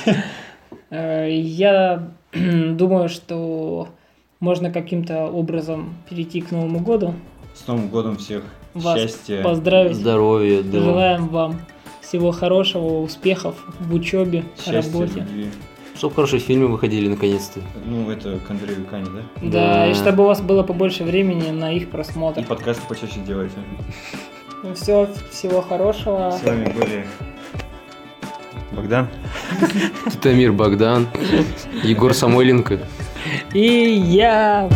Я думаю, что можно каким-то образом перейти к Новому году. С Новым годом всех! Вас счастья, поздравить, здоровья, да. Желаем вам всего хорошего, успехов в учебе, счастья, работе. Любви. Чтобы хорошие фильмы выходили наконец-то. Ну, это к Андрею и Кане, да? да? Да, и чтобы у вас было побольше времени на их просмотр. И подкасты почаще делайте. Ну все, всего хорошего. С вами были Богдан, Титамир Богдан, Егор Самойленко и я.